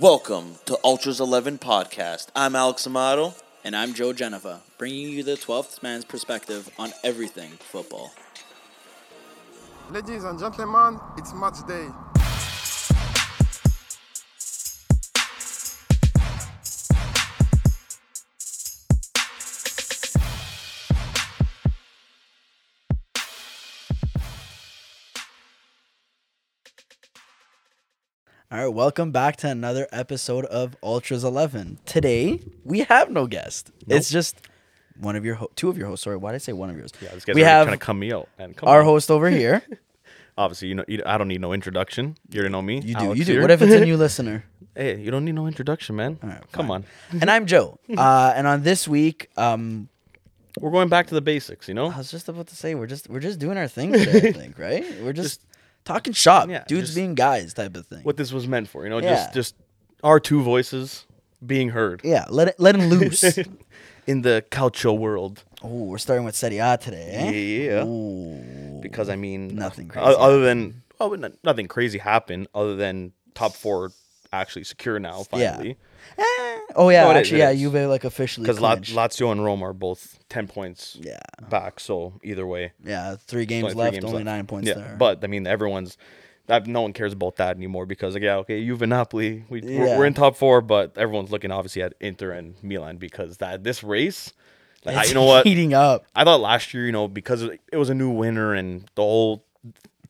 Welcome to Ultras 11 Podcast. I'm Alex Amado. And I'm Joe Geneva, bringing you the 12th man's perspective on everything football. Ladies and gentlemen, it's match day. All right, welcome back to another episode of Ultras 11. Today, we have no guest. Nope. It's just one of your two of your hosts. Sorry, why did I say one of yours? Yeah, this guy's trying to come out. Host over here. Obviously, you know, I don't need no introduction. You already know me. You do, Alex you do. Here. What if it's a new listener? Hey, you don't need no introduction, man. All right, come on. And I'm Joe. And on this week, we're going back to the basics, you know? I was just about to say we're just doing our thing today, I think, right? We're just talking shop, yeah, dudes being guys type of thing. What this was meant for, you know, yeah. just our two voices being heard. Yeah, let them loose. In the calcio world. Oh, we're starting with Serie A today, eh? Yeah. Ooh. Because, I mean, nothing crazy. Nothing crazy happened other than top four actually secure now, finally. Yeah. Oh, yeah, Juve like officially clinched. Because Lazio and Roma are both 10 points back, so either way. Yeah, three games left, only 9 points there. But, I mean, no one cares about that anymore because, like, yeah, okay, Juve and Napoli, we're in top four, but everyone's looking, obviously, at Inter and Milan because this race, like, it's heating up. I thought last year, you know, because it was a new winner and the whole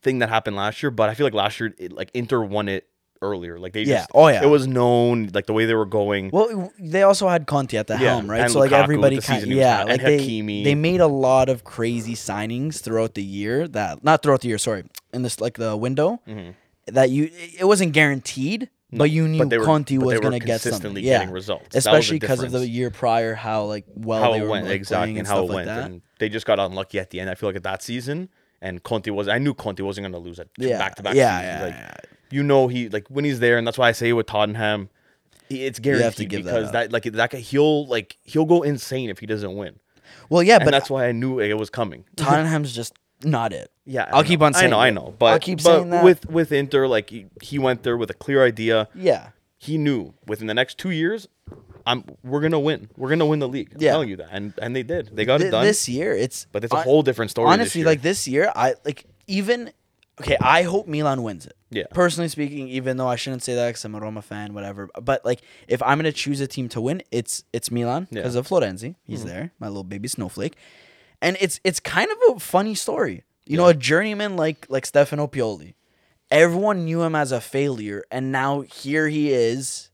thing that happened last year, but I feel like last year, Inter won it earlier, like they just, it was known, like the way they were going. Well, they also had Conte at the helm, right? And so Lukaku, like everybody like they made a lot of crazy signings throughout the year in this like the window that it wasn't guaranteed, but you knew Conte was going to get something. Getting results, especially because of the year prior, how like well how they were went, like, exactly, and how it went, like, and they just got unlucky at the end. I feel like at that season, and I knew Conte wasn't going to lose it back-to-back seasons. You know, he like when he's there, and that's why I say with Tottenham, it's guaranteed, you have to give because he'll go insane if he doesn't win. Well, yeah, but that's why I knew it was coming. Tottenham's just not it. Yeah, I'll keep on saying that. With Inter, like he went there with a clear idea. Yeah, he knew within the next 2 years, we're gonna win. We're gonna win the league. I'm telling you that, and they did. They got it done this year. But it's a whole different story. Honestly, this year, I hope Milan wins it. Yeah. Personally speaking, even though I shouldn't say that because I'm a Roma fan, whatever. But if I'm gonna choose a team to win, it's Milan because of Florenzi. He's there, my little baby snowflake, and it's kind of a funny story. You know, a journeyman like Stefano Pioli, everyone knew him as a failure, and now here he is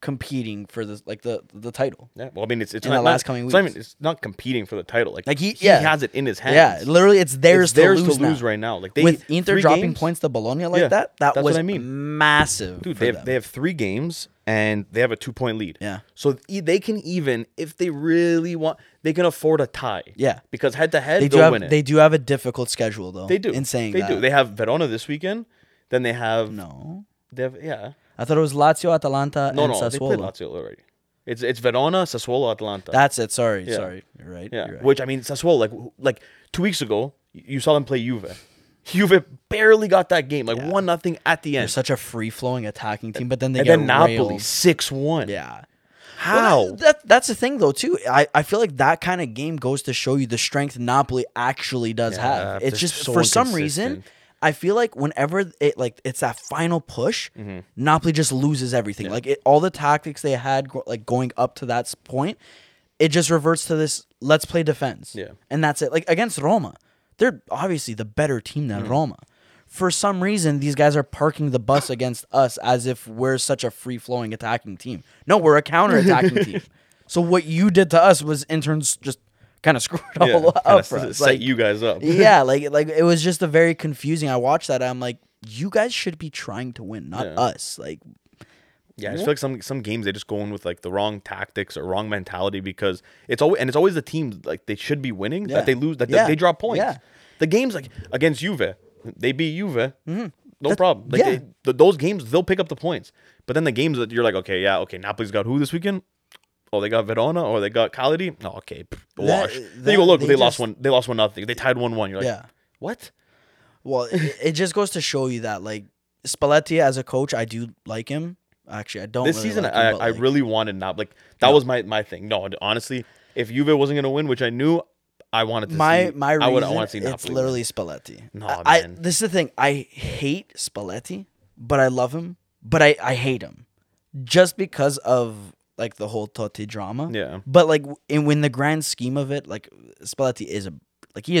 competing for the title. Yeah. Well, I mean, it's in the last coming weeks. So, I mean, it's not competing for the title. Like he has it in his hands. Yeah, literally, it's theirs to lose right now. Like with Inter dropping points to Bologna that was massive. Dude, they have 3 games and they have a 2-point lead. Yeah. So they can even if they really want, they can afford a tie. Yeah. Because head to head, they'll win it. They do have a difficult schedule though. They do. They have Verona this weekend. Then they have I thought it was Lazio, Atalanta, and Sassuolo. No, they played Lazio already. It's Verona, Sassuolo, Atalanta. That's it. Sorry. You're right. Yeah. You're right. Which, I mean, Sassuolo, like 2 weeks ago, you saw them play Juve. Juve barely got that game, 1-0 at the end. They're such a free-flowing attacking team, but then they get Napoli, 6-1. Yeah. How? Well, that's the thing, though, too. I feel like that kind of game goes to show you the strength Napoli actually does have. It's just, so for some reason, I feel like whenever it's that final push, Napoli just loses everything. Yeah. All the tactics they had going up to that point, it just reverts to this. Let's play defense, and that's it. Like against Roma, they're obviously the better team than Roma. For some reason, these guys are parking the bus against us as if we're such a free-flowing attacking team. No, we're a counter-attacking team. So what you did to us was in turn just kind of screwed all up for us. Set you guys up. It was just a very confusing. I watched that. I'm like, you guys should be trying to win, not us. I just feel like some games they just go in with the wrong tactics or wrong mentality because it's always the team they should be winning that they lose they drop points. Yeah. The games against Juve, they beat Juve. No problem. Those games they'll pick up the points, but then the games that you're like, okay, Napoli's got who this weekend? Oh, they got Verona, or they got Cagliari. Oh, okay, wash. Then you go look. They lost 1-0. They tied 1-1. You're like, what? Well, it just goes to show you that Spalletti as a coach, I do like him. Actually, I don't. This really season, like him, I really wanted Napoli. Like that was my thing. No, honestly, if Juve wasn't gonna win, which I knew, I wanted to see. My reason, I want to see Napoli. It's literally Spalletti. No, man. This is the thing. I hate Spalletti, but I love him. But I hate him just because of like the whole Totti drama. Yeah. But like, in the grand scheme of it, like Spalletti is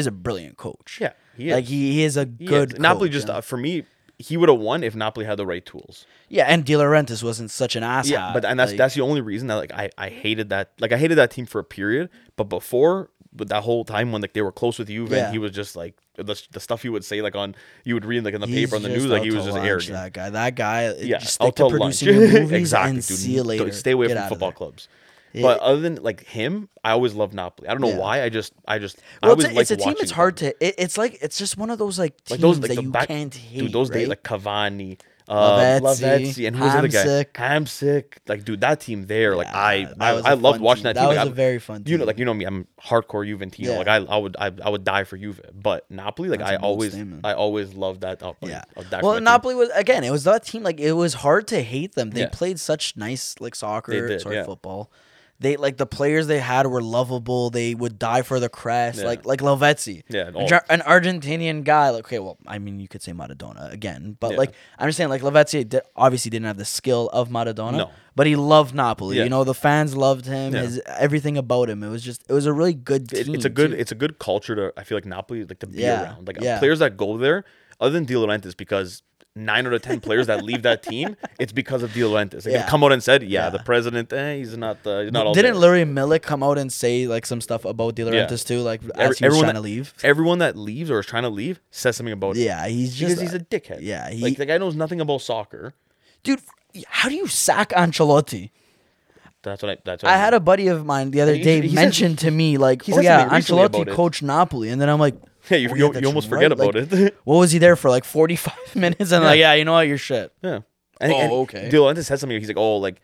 a brilliant coach. Yeah. He is. Like he is a good coach. Napoli just for me. He would have won if Napoli had the right tools. Yeah, and De Laurentiis wasn't such an asshole. Yeah, but and that's the only reason that I hated that. Like I hated that team for a period, but before, but that whole time when like they were close with Juve, and he was just like the stuff he would say like on you would read like in the paper on the news, like he was just arrogant. That guy. Yeah, just stick to producing your movies exactly, and dude. See you later. Stay away from football clubs. Yeah. But other than like him, I always loved Napoli. I don't know why. I just. Well, it's a team. It's hard to. It's just one of those like teams that you can't hate. Dude, those days like Cavani, Lavezzi, and who was the other guy? Hamsik. Like, dude, that team there. Like, I loved watching that team. That was a very fun team. You know, like you know me. I'm hardcore Juventino. Yeah. Like, I would die for Juve. But Napoli, like I always loved that. Yeah. Well, Napoli was again. It was that team. Like, it was hard to hate them. They played such nice like soccer sort of football. They like the players they had were lovable. They would die for the crest, like Lavezzi, an Argentinian guy. Like, okay, well, I mean, you could say Maradona again, but like I'm just saying, like Lavezzi obviously didn't have the skill of Maradona, but he loved Napoli. Yeah. You know, the fans loved him. Yeah. His everything about him. It was a really good team. It's a good culture to. I feel like Napoli like to be around. Like players that go there, other than De Laurentiis, because 9 out of 10 players that leave that team, it's because of De Laurentiis. Like, they come out and said, the president, he's not all. Didn't Larry Millick come out and say like some stuff about De Laurentiis too? Like everyone that leaves or is trying to leave says something about it. Yeah, he's a dickhead. Yeah, like the guy knows nothing about soccer. Dude, how do you sack Ancelotti? That's what I had a buddy of mine the other day mentioned to me like, oh yeah, Ancelotti coached Napoli, and then I'm like. Yeah, you almost forget about it. What was he there for, like 45 minutes? And you know what, you're shit. Yeah. Okay. De Laurentiis said something. He's like,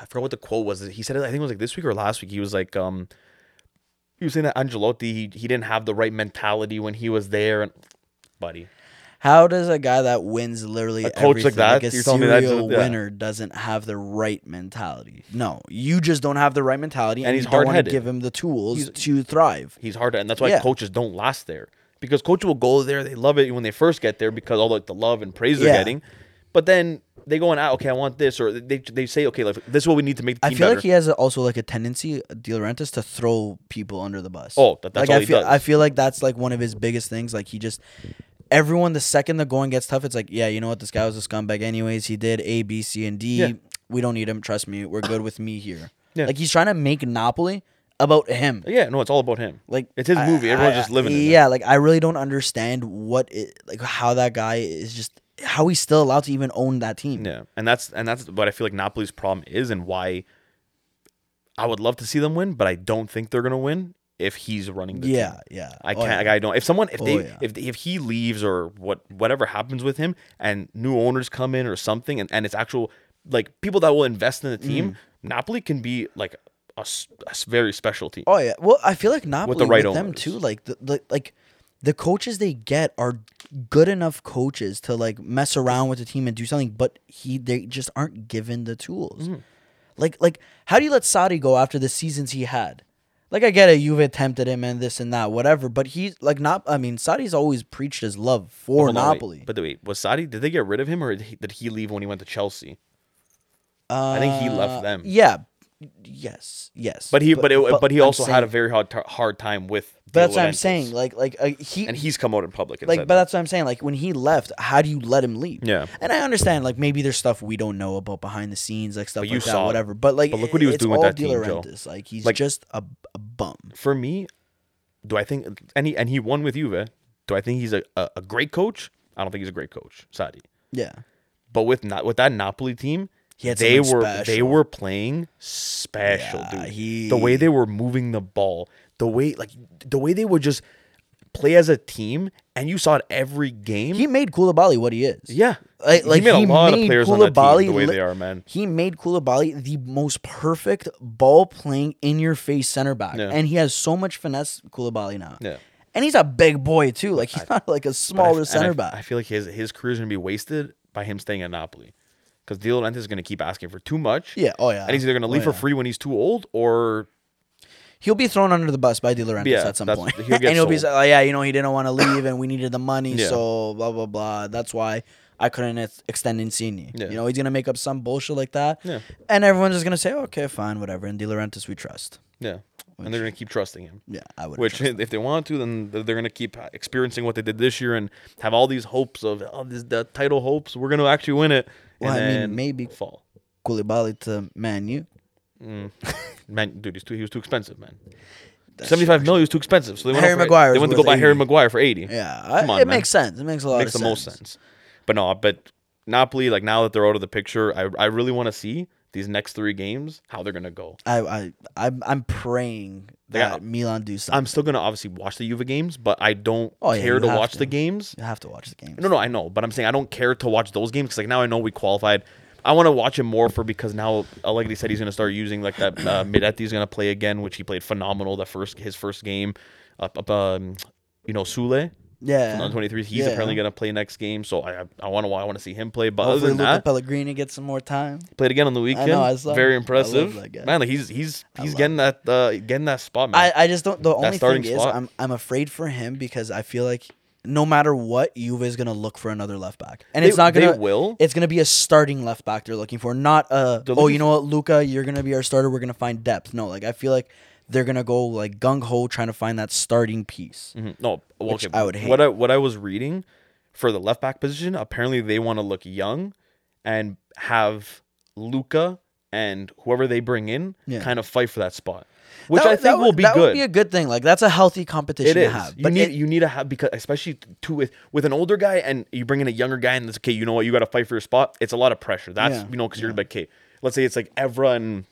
I forgot what the quote was. He said it, I think it was like this week or last week. He was like, he was saying that Ancelotti, he didn't have the right mentality when he was there. And buddy. How does a guy that wins literally a coach like that, like a serial winner, doesn't have the right mentality? No, you just don't have the right mentality, and he's hard headed. Give him the tools to thrive. He's hard, and that's why coaches don't last there, because coaches will go there. They love it when they first get there because all the love and praise they're getting, but then they go and I want this, or they say, okay, like this is what we need to make the team better. I feel like he has also like a tendency, De Laurentiis, to throw people under the bus. Oh, that's all he does. I feel like that's like one of his biggest things. Like he just. Everyone, the second the going gets tough, it's like, yeah, you know what? This guy was a scumbag anyways. He did A, B, C, and D. Yeah. We don't need him. Trust me. We're good with me here. Yeah. Like, he's trying to make Napoli about him. Yeah, no, it's all about him. Like, it's his movie. Everyone's just living in it. Yeah, like, I really don't understand how that guy is just, how he's still allowed to even own that team. Yeah, and that's what I feel like Napoli's problem is and why I would love to see them win, but I don't think they're going to win. If he's running the team. Yeah. I can't. Like, I don't. If someone, if he leaves or whatever happens with him, and new owners come in or something, and it's actual like people that will invest in the team, Napoli can be like a very special team. Oh yeah. Well, I feel like Napoli with the right owners them too. Like the coaches they get are good enough coaches to like mess around with the team and do something, but they just aren't given the tools. Mm-hmm. Like how do you let Sarri go after the seasons he had? Like, I get it, Juve tempted him and this and that, whatever. But he's, like, not... I mean, Sarri's always preached his love for Napoli. Was Sarri... Did they get rid of him or did he leave when he went to Chelsea? I think he left them. Yeah. Yes. But he also had a very hard time with... That's what I'm saying. And he's come out in public and said that. But that's what I'm saying. Like, when he left, how do you let him leave? Yeah. And I understand, like, maybe there's stuff we don't know about behind the scenes, like stuff like that, whatever. But, like, look what he was doing with that team, Joe. Like, he's just a bum. For me, do I think... And he won with Juve. Do I think he's a great coach? I don't think he's a great coach, Sarri. Yeah. But with that Napoli team... They were playing special, dude. The way they were moving the ball, the way they would just play as a team, and you saw it every game. He made Koulibaly what he is. Yeah, like he made a lot of players Koulibaly, on that team the way they are, man. He made Koulibaly the most perfect ball playing in your face center back, and he has so much finesse, Koulibaly now. Yeah. And he's a big boy too. Like he's not like a smaller center back. I feel like his career's gonna be wasted by him staying at Napoli. because De Laurentiis is going to keep asking for too much. Yeah. Oh, yeah. And he's either going to leave for free when he's too old, or he'll be thrown under the bus by De Laurentiis at some point. He'll get and he'll be like, yeah, you know, he didn't want to leave and we needed the money, so blah, blah, blah. That's why I couldn't extend Insigne. Yeah. You know, he's going to make up some bullshit like that. Yeah. And everyone's just going to say, okay, fine, whatever. And De Laurentiis, we trust. Yeah. Which, and they're going to keep trusting him. Yeah, I would. Which, if they want to, then they're going to keep experiencing what they did this year and have all these hopes of, oh, the title hopes. We're going to actually win it. Well, and I mean, maybe fall. Koulibaly to Man U. Man, dude, he was too expensive, man. That's 75 million was too expensive. So they went Maguire. They went to go buy 80. Harry Maguire for 80. Yeah, Come on, man. Makes sense. It makes a lot of sense. It makes the most sense. But no, but Napoli, like now that they're out of the picture, I really want to see these next three games how they're gonna go. I'm praying that Milan do something. I'm still gonna obviously watch the Juve games, but I don't care to watch the games. You have to watch the games. No, I know, but I'm saying I don't care to watch those games because like now I know we qualified. I want to watch it more because now Allegri said he's going to start using like that Miretti's going to play again, which he played phenomenal his first game Sule. Yeah. On 23, he's apparently going to play next game, so I want to see him play, but hopefully other than Luca Pellegrini gets some more time. Played again on the weekend. I know, I saw very him. Impressive. Man, like he's getting that spot, man. I just don't the only thing is I'm afraid for him because I feel like no matter what, Juve is gonna look for another left back, and it's gonna be a starting left back they're looking for, not a you know what, Luca, you're gonna be our starter. We're gonna find depth. No, like I feel like they're gonna go like gung ho trying to find that starting piece. Mm-hmm. No, well, which I would hate. What I was reading for the left back position, apparently they want to look young and have Luca and whoever they bring in kind of fight for that spot. Which I think will be good. That would be a good thing. Like that's a healthy competition to have. But you need to have, because especially with an older guy and you bring in a younger guy and it's okay. You know what? You got to fight for your spot. It's a lot of pressure. That's because you're like, okay, let's say it's like Evra and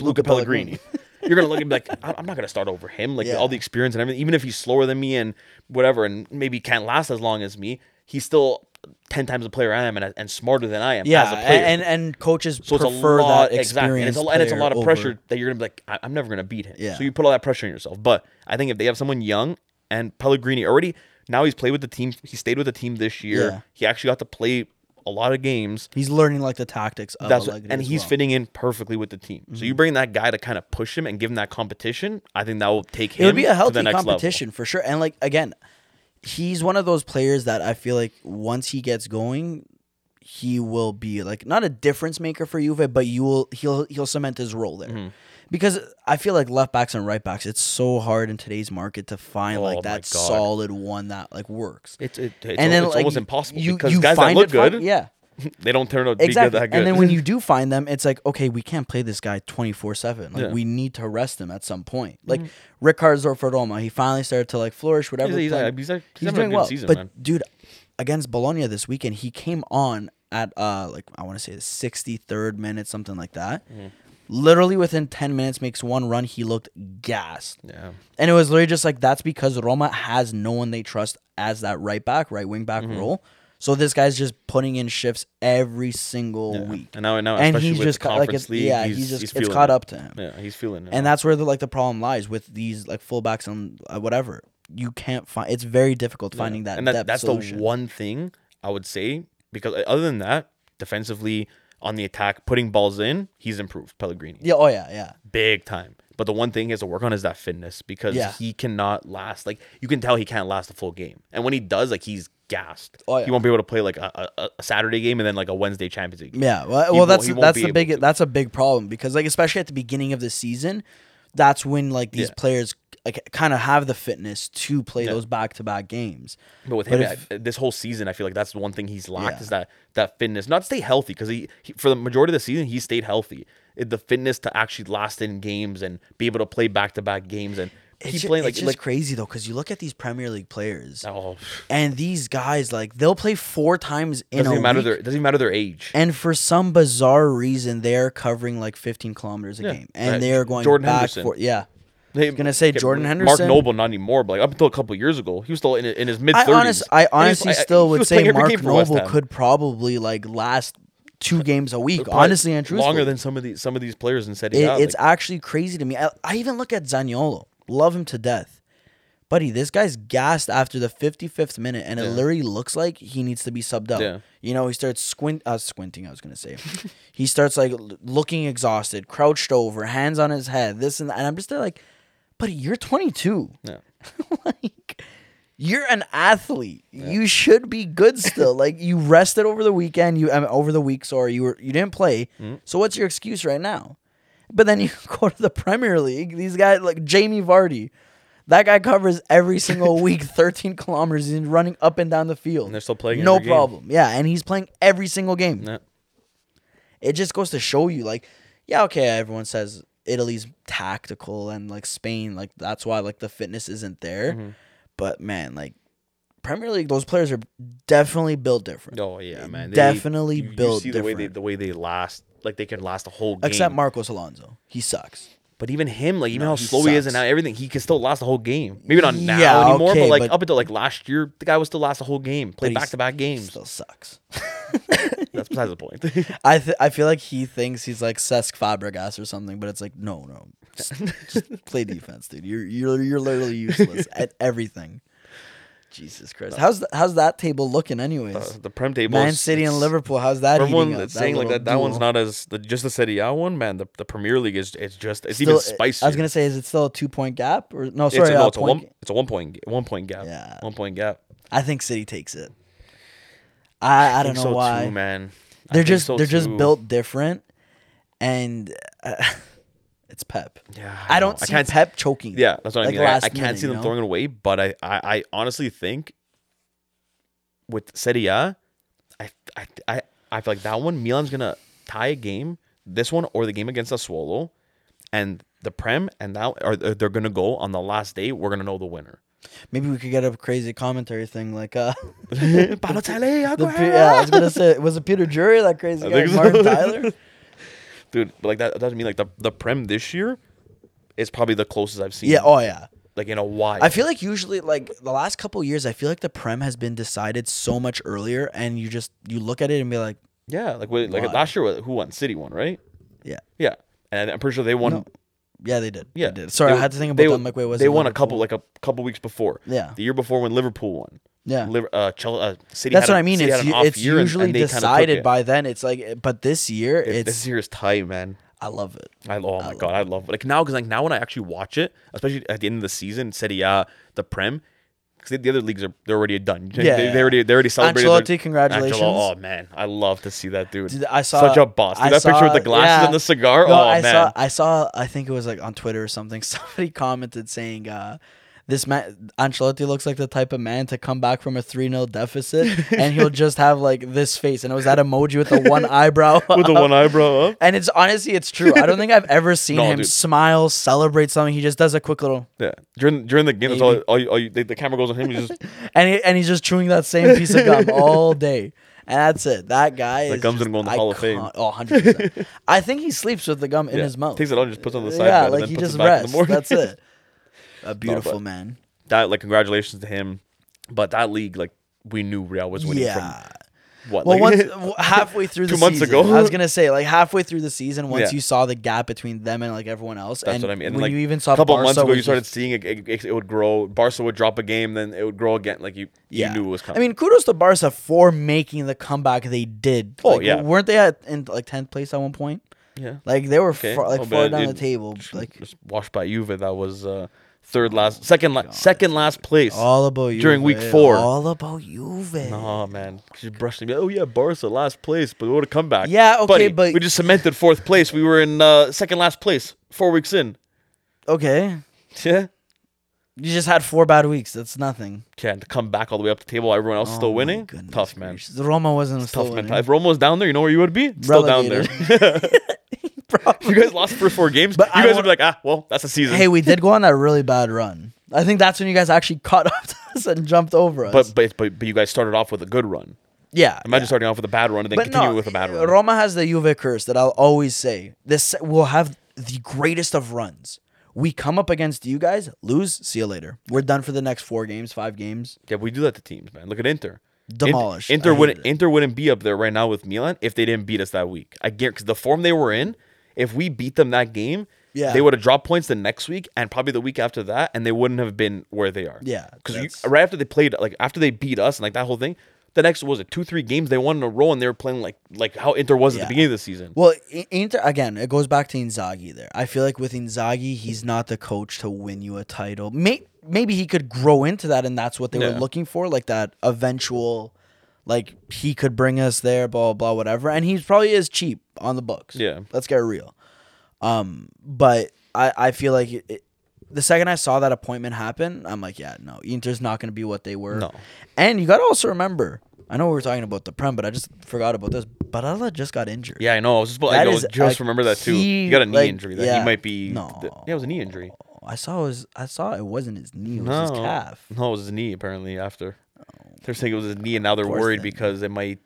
Luca Pellegrini. You're gonna look at me like, I'm not gonna start over him. Like all the experience and everything. Even if he's slower than me and whatever, and maybe can't last as long as me, he's still 10 times the player I am and smarter than I am as a player. And coaches prefer that experience. Exactly. And it's a lot of pressure that you're going to be like, I'm never going to beat him. Yeah. So you put all that pressure on yourself. But I think if they have someone young, and Pellegrini already, now he's played with the team. He stayed with the team this year. Yeah. He actually got to play a lot of games. He's learning like the tactics of Allegri. And he's fitting in perfectly with the team. Mm-hmm. So you bring that guy to kind of push him and give him that competition. I think that will take him to the next level. It would be a healthy competition for sure. And like, again, he's one of those players that I feel like once he gets going, he will be like not a difference maker for Juve, but he'll cement his role there. Mm-hmm. Because I feel like left backs and right backs, it's so hard in today's market to find like that solid one that like works. It's almost impossible because guys that look good, they don't turn out to be that good. And then when you do find them, it's like, okay, we can't play this guy 24/7. Like we need to rest him at some point. Like Rick Harzor for Roma, he finally started to like flourish. Whatever he's doing well. Season, but man, dude, against Bologna this weekend, he came on at like I want to say the 63rd minute, something like that. Mm-hmm. Literally within 10 minutes, makes one run. He looked gassed. Yeah. And it was literally just like that's because Roma has no one they trust as that right back, right wing back role. So this guy's just putting in shifts every single week, and now and especially with the Conference League, it's caught up to him. Yeah, he's feeling it, and that's where the problem lies with these like fullbacks and whatever. You can't find. It's very difficult finding that. And that's solution. The one thing I would say, because other than that, defensively on the attack, putting balls in, he's improved. Pellegrini. Yeah. Oh yeah. Big time. But the one thing he has to work on is that fitness because he cannot last. Like you can tell he can't last a full game, and when he does, like he's gassed. Oh, yeah. He won't be able to play like a Saturday game and then like a Wednesday Champions League game. Yeah, well, that's a big problem because like especially at the beginning of the season, that's when like these players like kind of have the fitness to play those back-to-back games. But with him, this whole season, I feel like that's the one thing he's lacked is that fitness. Not stay healthy because he for the majority of the season he stayed healthy. The fitness to actually last in games and be able to play back-to-back games and keep playing. It's just crazy, though, because you look at these Premier League players and these guys, like, they'll play 4 times in a week. It doesn't even matter their age. And for some bizarre reason, they're covering, like, 15 kilometers a game. And they're going back. Yeah. I was going to say Jordan Henderson. Mark Noble, not anymore, but like, up until a couple of years ago, he was still in his mid-30s. I honestly would say Mark Noble could probably, like, last 2 games a week, honestly and truthfully. Longer than some of these players in Serie A. It's actually crazy to me. I even look at Zaniolo. Love him to death. buddy, this guy's gassed after the 55th minute, and it literally looks like he needs to be subbed up. Yeah. You know, he starts squinting, I was going to say. He starts, like, looking exhausted, crouched over, hands on his head, this and that. And I'm just there like, buddy, you're 22. Yeah. Like, you're an athlete. Yeah. You should be good still. Like, you rested over the weekend, you didn't play. Mm-hmm. So what's your excuse right now? But then you go to the Premier League. These guys, like Jamie Vardy, that guy covers every single week 13 kilometers. He's running up and down the field. And they're still playing no problem. Game. Yeah, and he's playing every single game. Yeah. It just goes to show you, like, yeah, okay, everyone says Italy's tactical and, like, Spain, like, that's why, like, the fitness isn't there. Mm-hmm. But, man, like, Premier League, those players are definitely built different. Oh, yeah, man. They definitely built different. The way they last. Like, they can last a whole game. Except Marcos Alonso. He sucks. But even him, like, even how slow he is and how everything, he can still last a whole game. Maybe not now anymore, but, like, up until, like, last year, the guy would still last a whole game. Play back-to-back games. Still sucks. That's besides the point. I feel like he thinks he's, like, Cesc Fabregas or something, but it's like, no. Just play defense, dude. You're literally useless at everything. Jesus Christ. How's that table looking anyways? The Prem table. Man City and Liverpool, how's that heating up? That's saying like that one's not as just the Serie A one, man. The Premier League is it's still even spicier. I was going to say, is it still a 2-point gap or no, sorry, it's a 1-point gap. Yeah. 1-point gap. I think City takes it. I don't know why. Too, man. They're just built different and it's Pep. Yeah, I don't see Pep choking. Yeah, that's what I mean. I can't see them throwing it away, but I honestly think with Serie A, I feel like that one, Milan's going to tie a game, this one or the game against Sassuolo, and the Prem, and that, or they're going to go on the last day, we're going to know the winner. Maybe we could get a crazy commentary thing like Balotelli, I was going to say, was it Peter Drury, that crazy guy, Martin Tyler? Dude, like that doesn't mean like the Prem this year is probably the closest I've seen. Yeah, oh yeah. Like in a while. I feel like usually like the last couple of years, I feel like the Prem has been decided so much earlier, and you look at it and be like, yeah, like last year who won? City won, right? Yeah. Yeah, and I'm pretty sure they won. No. Yeah, they did. Yeah, they did. Sorry, I had to think about them. Like, wait, was they won a couple weeks before? Yeah, the year before when Liverpool won. Yeah, City. That's what I mean. It's usually decided by then. It's like, but this year is tight, man. I love it. I love it. Like now, because like now when I actually watch it, especially at the end of the season, Serie A, the Prem, because the other leagues they're already done. Yeah, they already celebrated. Ancelotti, congratulations! Oh man, I love to see that dude. I saw such a boss. Dude, that picture with the glasses and the cigar. No, I think it was like on Twitter or something. Somebody commented saying, this man, Ancelotti, looks like the type of man to come back from a 3-0 deficit and he'll just have like this face. And it was that emoji with the one eyebrow up. With the one eyebrow up. And it's true. I don't think I've ever seen him smile, celebrate something. He just does a quick little. Yeah. During the game, that's all the camera goes on him. He's just and he's just chewing that same piece of gum all day. And that's it. That guy is. The gum's going to go in the Hall of Fame. Oh, 100%. I think he sleeps with the gum in his mouth. Takes it out and just puts it on the side. Yeah, like he just rests. That's it. A beautiful man. That like congratulations to him, but that league like we knew Real was winning. Yeah. From what? Well, like, once halfway through the 2 months season, ago, I was gonna say like halfway through the season, once you saw the gap between them and like everyone else, that's and what I mean. And, when like, you even saw a couple Barça months ago, you started seeing it would grow. Barça would drop a game, then it would grow again. Like you knew it was coming. I mean, kudos to Barça for making the comeback they did. Oh like, yeah, weren't they in like 10th place at one point? Yeah, like they were far down the table. Like just washed by Juve. That was. Second last place. All about Juve. During week 4. All about Juve. No, man. She brushed me. Oh, yeah, Barca last place, but what a comeback. Yeah, okay, buddy, but... We just cemented 4th place. We were in second last place 4 weeks in. Okay. Yeah. You just had 4 bad weeks. That's nothing. Can't come back all the way up the table. Everyone else is still winning. Goodness. Tough, man. Roma wasn't still winning. If Roma was down there, you know where you would be? Still down there. You guys lost the first 4 games, but you guys would be like, well, that's the season. Hey, we did go on that really bad run. I think that's when you guys actually caught up to us and jumped over us. But you guys started off with a good run. Yeah. Imagine starting off with a bad run and then continuing with a bad run. Roma has the Juve curse that I'll always say. This will have the greatest of runs. We come up against you guys, lose, see you later. We're done for the next 4 games, 5 games. Yeah, we do that to teams, man. Look at Inter. Demolished. Inter wouldn't be up there right now with Milan if they didn't beat us that week. I guarantee, because the form they were in. If we beat them that game, Yeah. They would have dropped points the next week and probably the week after that, and they wouldn't have been where they are. Yeah. Because right after they played, like after they beat us and like that whole thing, the next was it 2-3 games they won in a row, and they were playing like how Inter was at the beginning of the season. Well, Inter again, it goes back to Inzaghi there. I feel like with Inzaghi, he's not the coach to win you a title. Maybe he could grow into that, and that's what they were looking for, like that eventual, like he could bring us there, blah blah whatever. And he probably is cheap on the books. Yeah, let's get real. But I feel like the second I saw that appointment happen, I'm like, yeah, no, Inter's not going to be what they were. No. And you got to also remember, I know we were talking about the Prem, but I just forgot about this. Barella just got injured. Yeah, I know. I was just remember that too. He got a knee injury. That he might be. No. It was a knee injury. I saw it wasn't his knee. It was his calf. No, it was his knee apparently after. Oh, they're saying it was his knee, and now they're worried because it might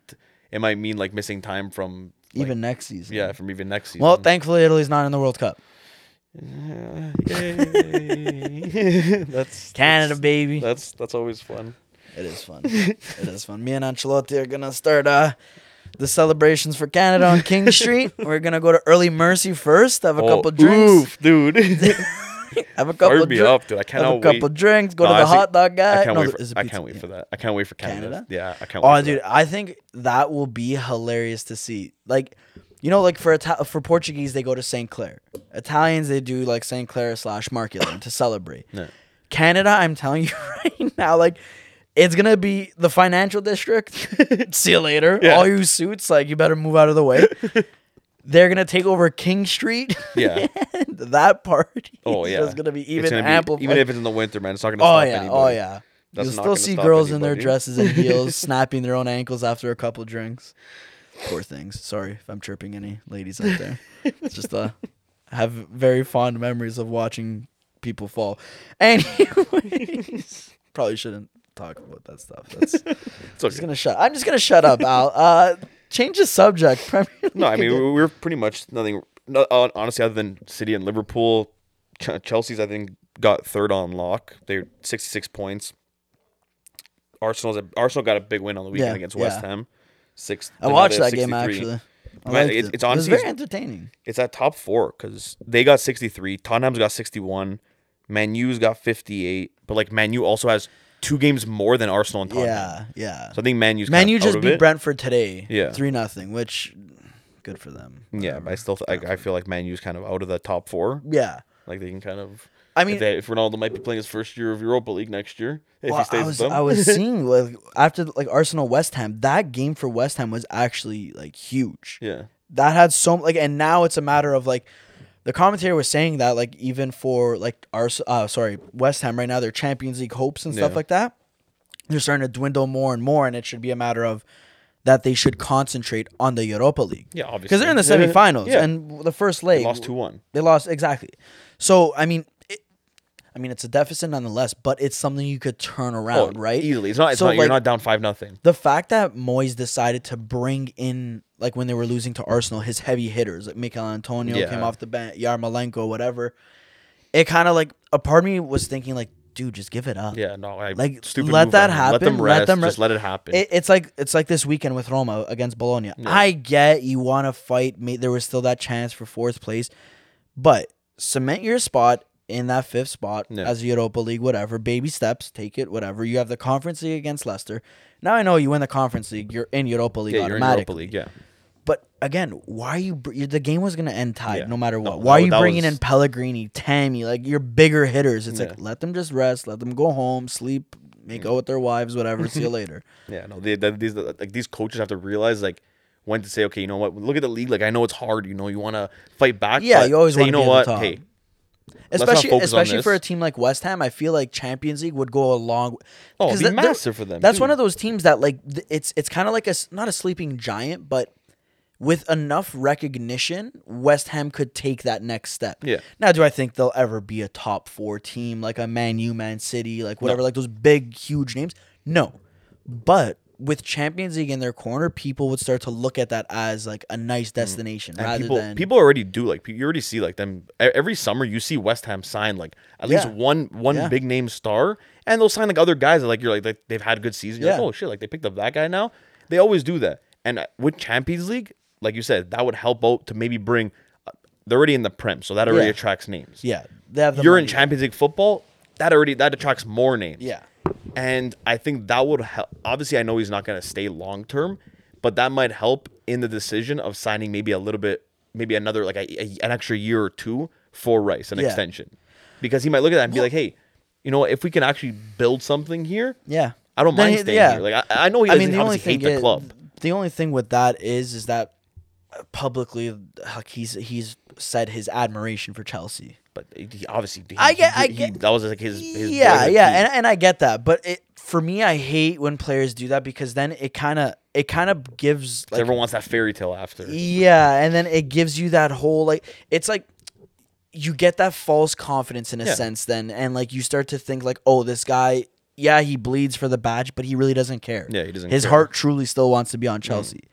mean like missing time from even next season. Yeah, from even next season. Well, thankfully Italy's not in the World Cup. That's Canada, baby. That's always fun. It is fun. It is fun. Me and Ancelotti are gonna start the celebrations for Canada on King Street. We're gonna go to Early Mercy first. Have a couple drinks, dude. Have a couple drinks. Up, dude. I cannot wait. Have a couple drinks. Go to the hot dog guy. I can't wait for that. I can't wait for Canada. Yeah, I can't. Oh, dude, I think that will be hilarious to see. Like. You know, like for Portuguese, they go to St. Clair. Italians, they do like St. Clair / Marketland to celebrate. Yeah. Canada, I'm telling you right now, like it's going to be the financial district. See you later. Yeah. All you suits, like you better move out of the way. They're going to take over King Street. Yeah. And that party is going to be even amplified. Even if it's in the winter, man, it's not going to stop anybody. Oh, yeah. You'll still see girls in their dresses and heels snapping their own ankles after a couple drinks. Poor things. Sorry if I'm chirping any ladies out there. It's just I have very fond memories of watching people fall. Anyways, probably shouldn't talk about that stuff. I'm just gonna shut up, Al. Change the subject. No, I mean we're pretty much nothing. Honestly, other than City and Liverpool, Chelsea's I think got third on lock. They're 66 points. Arsenal got a big win on the weekend against West Ham. I watched that game actually. It's honestly very entertaining. It's at top four because they got 63. Tottenham's got 61. Man U's got 58. But like Man U also has 2 games more than Arsenal and Tottenham. Yeah. So I think Man U just beat Brentford today. Yeah, 3-0. Which good for them. Yeah, but I still I feel like Man U's kind of out of the top four. Yeah, like they can kind of. I mean, if Ronaldo might be playing his first year of Europa League next year, if he stays with them. I was seeing after Arsenal West Ham, that game for West Ham was actually huge. Yeah, that had so and now it's a matter of the commentator was saying that even for West Ham right now, their Champions League hopes and stuff like that, they're starting to dwindle more and more, and it should be a matter of that they should concentrate on the Europa League. Yeah, obviously, because they're in the semifinals and the first leg they lost 2-1. They lost exactly. So I mean. It's a deficit nonetheless, but it's something you could turn around, right? Easily. You're not down 5-0. The fact that Moyes decided to bring in, when they were losing to Arsenal, his heavy hitters, Mikel Antonio came off the bench, Yarmolenko, whatever. It kind of a part of me was thinking, dude, just give it up. Yeah, no, stupid let that happen. Let them rest. Just let it happen. It's like this weekend with Roma against Bologna. Yeah. I get you want to fight. There was still that chance for fourth place, but cement your spot. In that fifth spot as Europa League, whatever, baby steps, take it, whatever. You have the Conference League against Leicester. Now I know you win the Conference League, you're in Europa League automatically. You're in Europa League, But again, why are you? The game was going to end tied no matter what. Why are you bringing in Pellegrini, Tammy, your bigger hitters? It's let them just rest, let them go home, sleep, make out with their wives, whatever. See you later. Yeah, no, these coaches have to realize when to say, okay, you know what? Look at the league. I know it's hard. You want to fight back. Yeah, you always want to be at the top. Hey, Especially for a team like West Ham, I feel like Champions League would go a long way. Oh, it'd be massive for them. That's one of those teams that it's kind of like not a sleeping giant, but with enough recognition, West Ham could take that next step. Yeah. Now, do I think they'll ever be a top four team like a Man U, Man City, whatever, those big huge names? No, but. With Champions League in their corner, people would start to look at that as a nice destination. Rather than people already do you already see them every summer. You see West Ham sign at least one big name star, and they'll sign other guys that you're they've had a good season. You're oh shit, they picked up that guy now. They always do that, and with Champions League, like you said, that would help out to maybe bring They're already in the Prem, so that already attracts names. Yeah. They have the You're money. In Champions League football, that attracts more names. Yeah. And I think that would help. Obviously, I know he's not going to stay long-term, but that might help in the decision of signing maybe a little bit, maybe another, like an extra year or two for Rice, an extension. Because he might look at that and be like, hey, you know, if we can actually build something here, I don't mind staying here. Like I know he doesn't obviously hate the club. The only thing with that is that publicly he's said his admiration for Chelsea. But he obviously, I get that was like his and I get that. But for me, I hate when players do that because then it kind of gives like, everyone wants that fairy tale after. Yeah, and then it gives you that whole like it's like you get that false confidence in a sense then, and like you start to think like, oh, this guy, he bleeds for the badge, but he really doesn't care. Yeah, he doesn't. His heart truly still wants to be on Chelsea. Mm.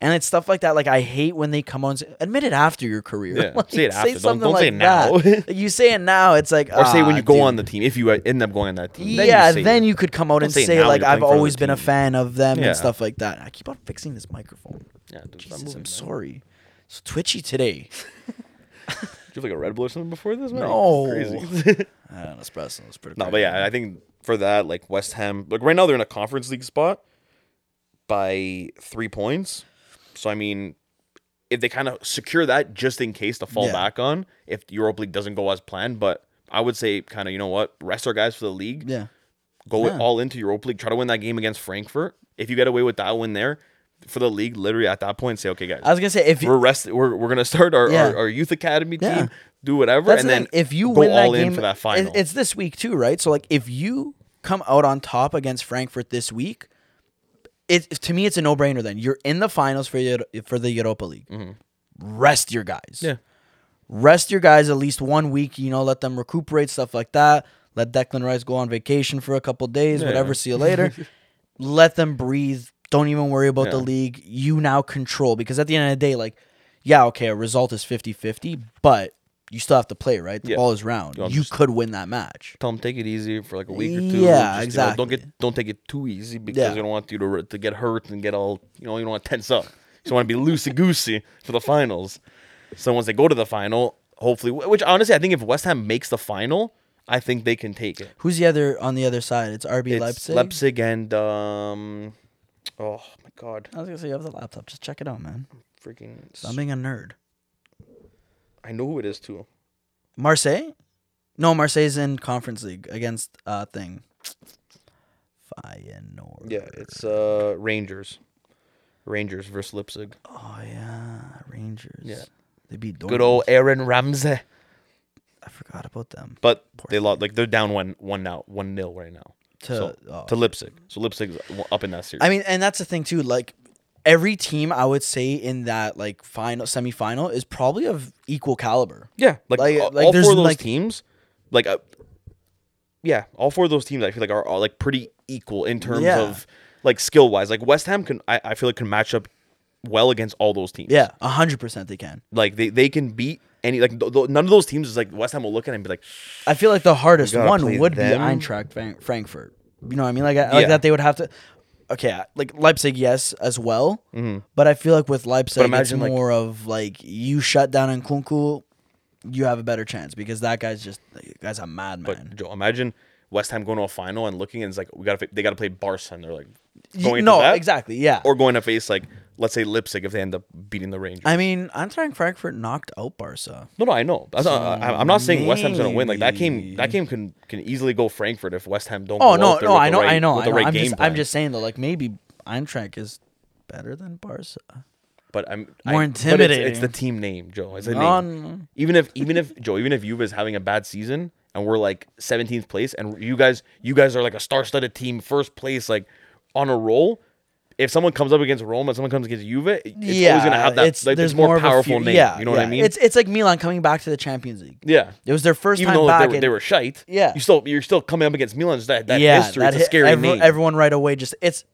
And it's stuff like that. Like, I hate when they come on. Admit it after your career. Yeah, like, say it after. Say something don't say it now. You say it now, it's like... Or say when you go on the team, if you end up going on that team. Then you could come out and say like, I've always been a fan of them and stuff like that. I keep on fixing this microphone. Yeah, dude, Jesus, I'm sorry. It's twitchy today. Did you have like a Red Bull or something before this? Man? No. Crazy. I don't know. Espresso was pretty No, but yeah, I think for that, like West Ham... Like, right now they're in a Conference League spot by 3 points. So, I mean, if they kind of secure that just in case to fall back on, if Europa League doesn't go as planned. But I would say kind of, you know what, rest our guys for the league. Yeah. Go all into Europa League. Try to win that game against Frankfurt. If you get away with that win there for the league, literally at that point, say, okay, guys. I was going to say, if we're going to start our youth academy team, do whatever. That's and then if you go win all that game, in for that final. It's this week too, right? So, like, if you come out on top against Frankfurt this week, to me, it's a no-brainer then. You're in the finals for the Europa League. Mm-hmm. Rest your guys. Yeah. Rest your guys at least 1 week. You know, let them recuperate, stuff like that. Let Declan Rice go on vacation for a couple days, whatever. See you later. Let them breathe. Don't even worry about the league. You now control. Because at the end of the day, like, a result is 50-50, but you still have to play, right? The ball is round. You could win that match. Tell them take it easy for like a week or two. Yeah, just, exactly. You know, don't take it too easy because you don't want you to get hurt and get all, you know, you don't want to tense up. You want to be loosey-goosey for the finals. So once they go to the final, hopefully, which honestly, I think if West Ham makes the final, I think they can take it. Who's the other on the other side? It's RB Leipzig? Leipzig and, oh my God. I was going to say, you have the laptop. Just check it out, man. I'm being a nerd. I know who it is too. Marseille? No, Marseille's in Conference League against thing. Feyenoord. Yeah, it's Rangers. Rangers versus Leipzig. Oh yeah, Rangers. Yeah, they beat Dortmund. Good old Aaron Ramsey. I forgot about them. But they lost. Like they're down 1-0 right now to Leipzig. So Leipzig's up in that series. I mean, and that's the thing too. Like. Every team, I would say, in that like final semifinal is probably of equal caliber. Yeah, like all four of those teams, like, all four of those teams, I feel like are all like pretty equal in terms of like skill wise. Like West Ham can, I feel like, can match up well against all those teams. Yeah, 100% they can. Like they can beat any like none of those teams is like West Ham will look at it and be like. I feel like the hardest one would be Eintracht Frankfurt. You know what I mean? Like that they would have to. Okay, like Leipzig, yes, as well. Mm-hmm. But I feel like with Leipzig, imagine, it's more like, of like you shut down Nkunku, you have a better chance because that guy's just a madman. But Joe, imagine West Ham going to a final and looking and it's like they got to play Barça and they're like going no, that, exactly, yeah, or going to face like let's say Leipzig if they end up beating the Rangers. I mean, Eintracht Frankfurt knocked out Barça. No, I know. That's not, I'm not saying West Ham's gonna win. Like that game can easily go Frankfurt if West Ham don't. Oh no, no, I know. Right I'm just saying though, like maybe Eintracht is better than Barça. But I'm more intimidating. But it's the team name, Joe. It's a name. Even if Juve is having a bad season and we're like 17th place, and you guys are like a star-studded team, first place, like on a roll. If someone comes up against Roma, someone comes against Juve, it's always going to have that. Like, there's more powerful name. Yeah, you know what I mean? It's like Milan coming back to the Champions League. Yeah, it was their first time back. Even though they were shite. Yeah, you're still coming up against Milan. Just that history. It's a scary name. Everyone right away. Just it's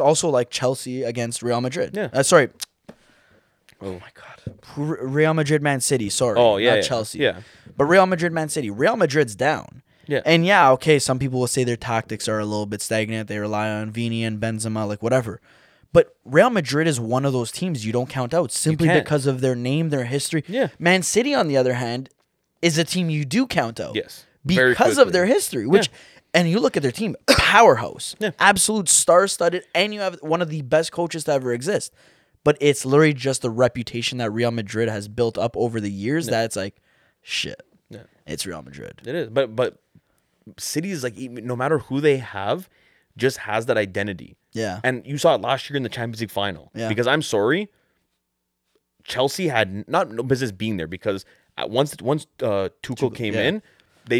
also like Chelsea against Real Madrid. Yeah, sorry. Oh my God, Real Madrid, Man City. Sorry. Oh yeah, not Chelsea. Yeah, but Real Madrid, Man City. Real Madrid's down. Yeah. And okay, some people will say their tactics are a little bit stagnant. They rely on Vini and Benzema, like whatever. But Real Madrid is one of those teams you don't count out simply because of their name, their history. Yeah. Man City, on the other hand, is a team you do count out. Yes. Because of their history, which... Yeah. And you look at their team, powerhouse, absolute star-studded, and you have one of the best coaches to ever exist. But it's literally just the reputation that Real Madrid has built up over the years that it's like, shit, it's Real Madrid. It is. But City is like, no matter who they have, just has that identity. Yeah. And you saw it last year in the Champions League final. Yeah. Because I'm sorry, Chelsea had no business being there because once Tuchel came in,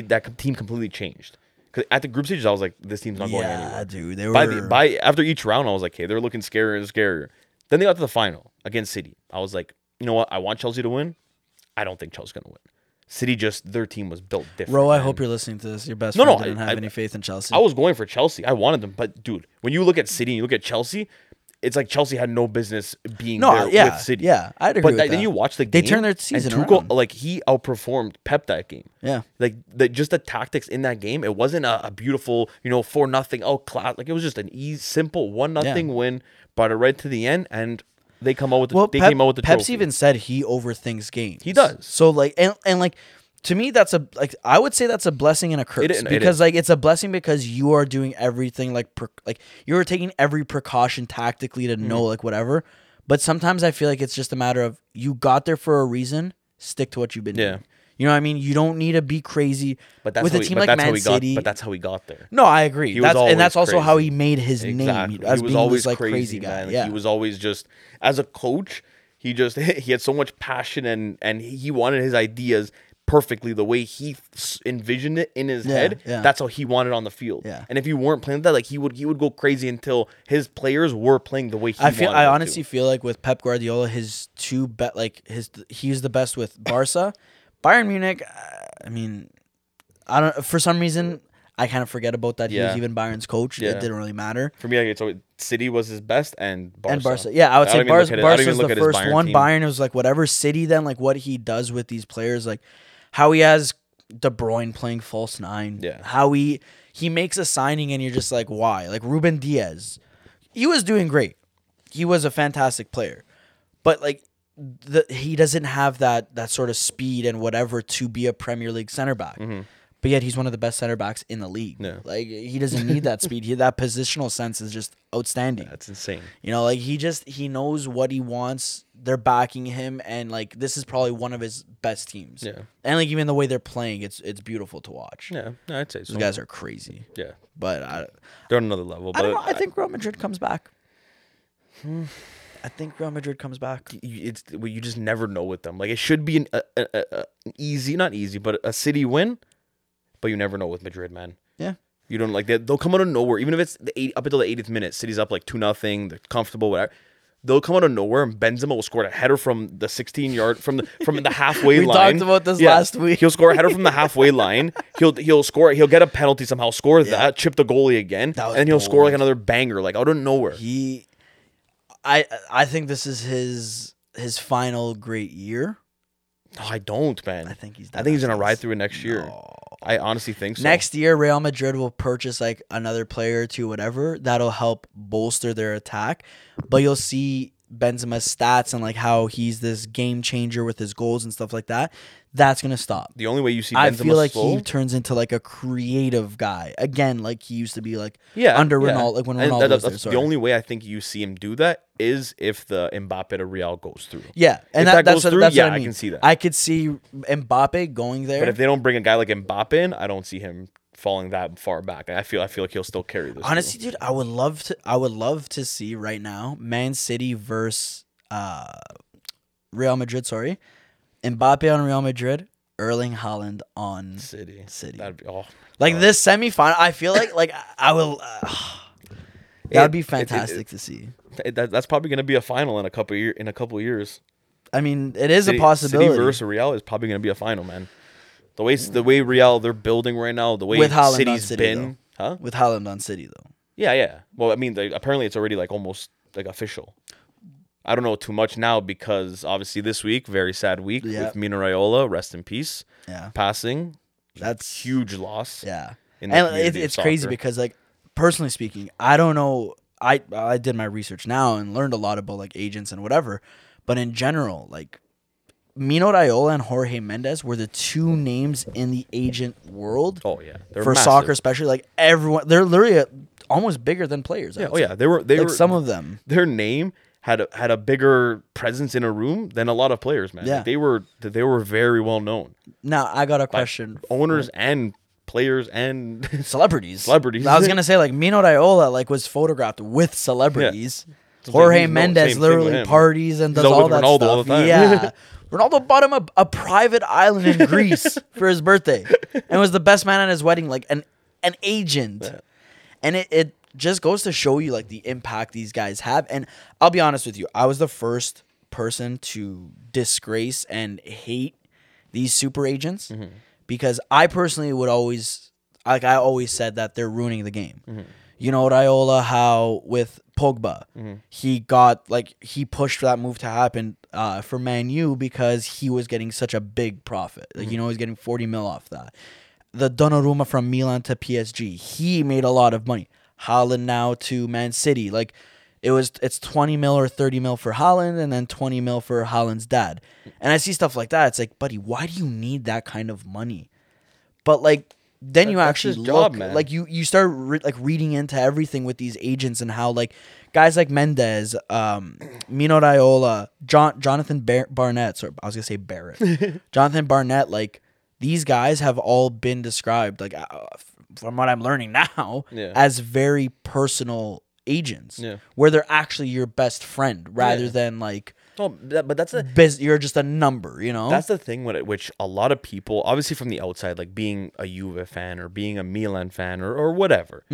that team completely changed. At the group stages, I was like, this team's not going anywhere. Yeah, dude. They were... After each round, I was like, hey, they're looking scarier and scarier. Then they got to the final against City. I was like, you know what? I want Chelsea to win. I don't think Chelsea's going to win. City just, their team was built different. Bro, I hope you're listening to this. Your best friend didn't have any faith in Chelsea. I was going for Chelsea. I wanted them. But, dude, when you look at City and you look at Chelsea, it's like Chelsea had no business being there with City. Yeah, I'd agree with that. But then you watch the game. They turned their season around. Tuchel, he outperformed Pep that game. Yeah. Just the tactics in that game, it wasn't a beautiful, 4-0 outclass. It was just an easy, simple 1-0 win, but right to the end, and they come out with the trophy. Pep's even said he overthinks games. He does. So, to me, that's I would say that's a blessing and a curse because it's a blessing because you are doing everything you're taking every precaution tactically to know whatever. But sometimes I feel like it's just a matter of you got there for a reason. Stick to what you've been doing. You know what I mean? You don't need to be crazy with a team like Man City. But that's how he got there. No, I agree. That's also how he made his name. He was always crazy guy. Yeah. He was always just as a coach. He had so much passion and he wanted his ideas perfectly the way he envisioned it in his head. Yeah. That's how he wanted on the field. Yeah. And if you weren't playing that, he would go crazy until his players were playing the way he wanted. I honestly feel like with Pep Guardiola, he's the best with Barça, Bayern Munich. I mean, I don't. For some reason, I kind of forget about that. Yeah. He was even Bayern's coach. Yeah. It didn't really matter for me. It's always City was his best and Barca. Yeah, I would say Barca was the first Bayern one. Team. Bayern was whatever. City then what he does with these players How he has De Bruyne playing false nine. Yeah. How he makes a signing and you're just like, why? Ruben Diaz. He was doing great. He was a fantastic player. But he doesn't have that sort of speed and whatever to be a Premier League center back. Mm-hmm. But yet he's one of the best center backs in the league. Yeah. He doesn't need that speed. That positional sense is just outstanding. Yeah, that's insane. He knows what he wants. They're backing him, and this is probably one of his best teams. Yeah. And even the way they're playing, it's beautiful to watch. Yeah, no, I'd say so. Those guys are crazy. Yeah. But they're on another level. But I don't know. I think Real Madrid comes back. I think Real Madrid comes back. You just never know with them. It should be an easy, not easy, but a City win. But you never know with Madrid, man. Yeah. You don't they'll come out of nowhere. Even if it's up until the 80th minute, City's up 2-0, they're comfortable, whatever. They'll come out of nowhere, and Benzema will score a header from the 16-yard from the halfway line. We talked about this last week. He'll score a header from the halfway line. He'll score. He'll get a penalty somehow, score that, chip the goalie again, and he'll score another banger out of nowhere. I think this is his final great year. No, I don't, man. I think he's done. I think he's gonna ride through it next year. No. I honestly think so. Next year, Real Madrid will purchase another player or two, whatever. That'll help bolster their attack. But you'll see Benzema's stats and how he's this game changer with his goals and stuff like that. That's gonna stop. The only way you see Benzema, I feel he turns into a creative guy again, he used to be under Ronaldo. When Ronaldo was there, sorry. The only way I think you see him do that is if the Mbappe to Real goes through. Yeah, and that's what I mean. I can see that. I could see Mbappe going there. But if they don't bring a guy like Mbappe in, I don't see him falling that far back. I feel like he'll still carry this. Honestly, dude, I would love to see right now Man City versus Real Madrid. Sorry. Mbappe on Real Madrid, Erling Haaland on City. That'd be this semifinal. I feel I will. That'd be fantastic to see. That's probably going to be a final in a couple years. I mean, it is a possibility. City versus Real is probably going to be a final, man. The way Real they're building right now, the way City's been, huh? With Haaland on City though. Yeah. Well, I mean, apparently it's already almost official. I don't know too much now because obviously this week, very sad week with Mino Raiola, rest in peace. Yeah, passing. That's huge loss. Yeah, and it's crazy because personally speaking, I don't know. I did my research now and learned a lot about like agents and whatever, but in general, like Mino Raiola and Jorge Mendes were the two names in the agent world. Oh yeah, they're for massive. Soccer especially. Like everyone, they're literally almost bigger than players. Yeah, oh yeah, they were some of them. Their name had a bigger presence in a room than a lot of players, man. Yeah. Like they were very well known. Now I got a question: owners and players and celebrities. I was gonna say like Mino Raiola like was photographed with celebrities. Yeah. Jorge Mendes literally parties and does all that Ronaldo stuff. All the time. Yeah. Ronaldo bought him a private island in Greece for his birthday and was the best man at his wedding, like an agent. Yeah. And it just goes to show you like the impact these guys have. And I'll be honest with you, I was the first person to disgrace and hate these super agents because I personally would always, like I always said that they're ruining the game. Mm-hmm. You know, Raiola, how with Pogba, he got like he pushed for that move to happen for Man U because he was getting such a big profit. Like you know, he's getting 40 mil off that. The Donnarumma from Milan to PSG, he made a lot of money. Haaland now to Man City, like it's 20 mil or 30 mil for Haaland, and then 20 mil for Haaland's dad. And I see stuff like that. It's like, buddy, why do you need that kind of money? But like. Then you actually look, man. Like you start reading into everything with these agents and how like guys like Mendes, Mino Raiola, Jonathan Barnett, like these guys have all been described like from what I'm learning now as very personal agents, where they're actually your best friend rather than like. No, but that's you're just a number, you know? That's the thing which a lot of people, obviously from the outside, like being a Juve fan or being a Milan fan or whatever,